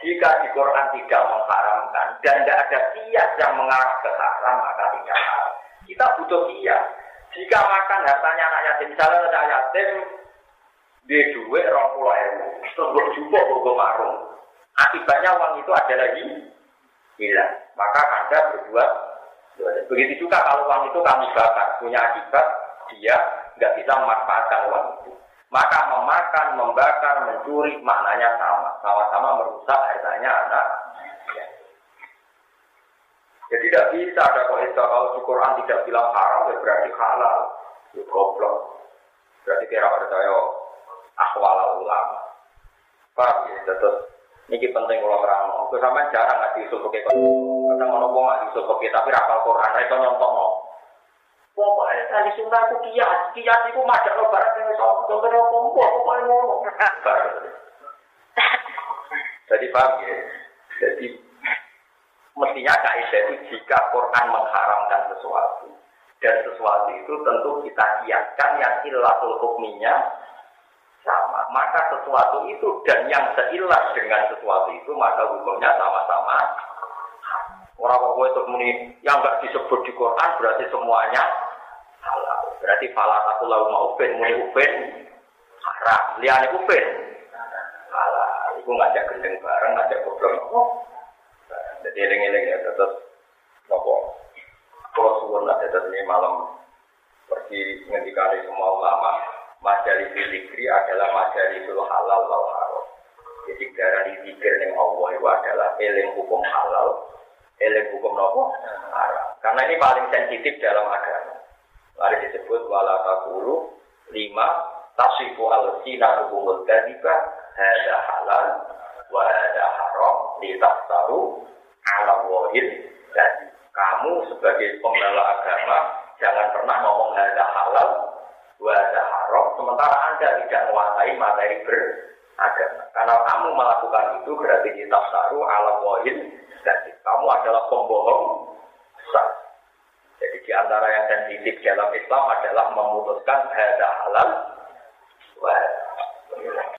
jika di Quran tidak mengharamkan dan tidak ada kias yang mengarah ke haram maka tidak haram. Kita butuh kias. Jika makan hartanya anak yatim, misalnya ada yatim. Dia duit orang pulau ilmu, terus berjumpa bergemarung. Akibatnya uang itu ada lagi hilang. Maka Anda berbuat begitu juga kalau uang itu kami bakar, punya akibat dia nggak bisa memanfaatkan uang itu. Maka memakan, membakar, mencuri maknanya sama, sama-sama merusak hartanya anak. Jadi tidak bisa ada kaidah kalau di Quran tidak bilang haram, ya berarti halal. Ya goblok. Berarti kira percaya akhwal ulama. Paham ya, terus niki penting kula terangno. Aku sampean jarang ngaji usul fikih. Kadang ono wong ngaji usul fikih tapi ra hafal Quran, rek nyontokno. Pokoke ahli sunnah ku kias, kias iku madhekno barang sing iso contohne opo pokoke ngono. Jadi paham ya. Jadi mestinya kaidah itu jika Quran mengharamkan sesuatu dan sesuatu itu tentu kita kiaskan yang ilatul hukminya sama, maka sesuatu itu dan yang seilas dengan sesuatu itu maka hukumnya sama-sama. Orang-orang itu muni yang enggak disebut di Quran berarti semuanya salah. Berarti falataku lau mauben muni uben haram, liane uben salah. Iku ngajak gendeng bareng, ngajak goblok. Jadi eling-eling ya terus nopo. Kalau suwun lah terus ini malam pergi ngendikane semua ulama. Majalis zikri adalah majalisul halal wal haram. Jadi cara dipikir ning Allah itu adalah eling hukum halal, eling hukum nopo haram. Karena ini paling sensitif dalam agama. Lalu disebut wala taqulu lima tasifu al-sinakumul kadhiba hadza halal wa hadza haram litaftaru 'ala Allahi. Kamu sebagai pembela agama jangan pernah ngomong hadza halal wajah haram, sementara Anda tidak menguasai materi beragama. Karena kamu melakukan itu berarti kita saru alam wahid, jadi kamu adalah pembohong besar. Jadi di antara yang sensitif dalam Islam adalah memutuskan hada halal wajah.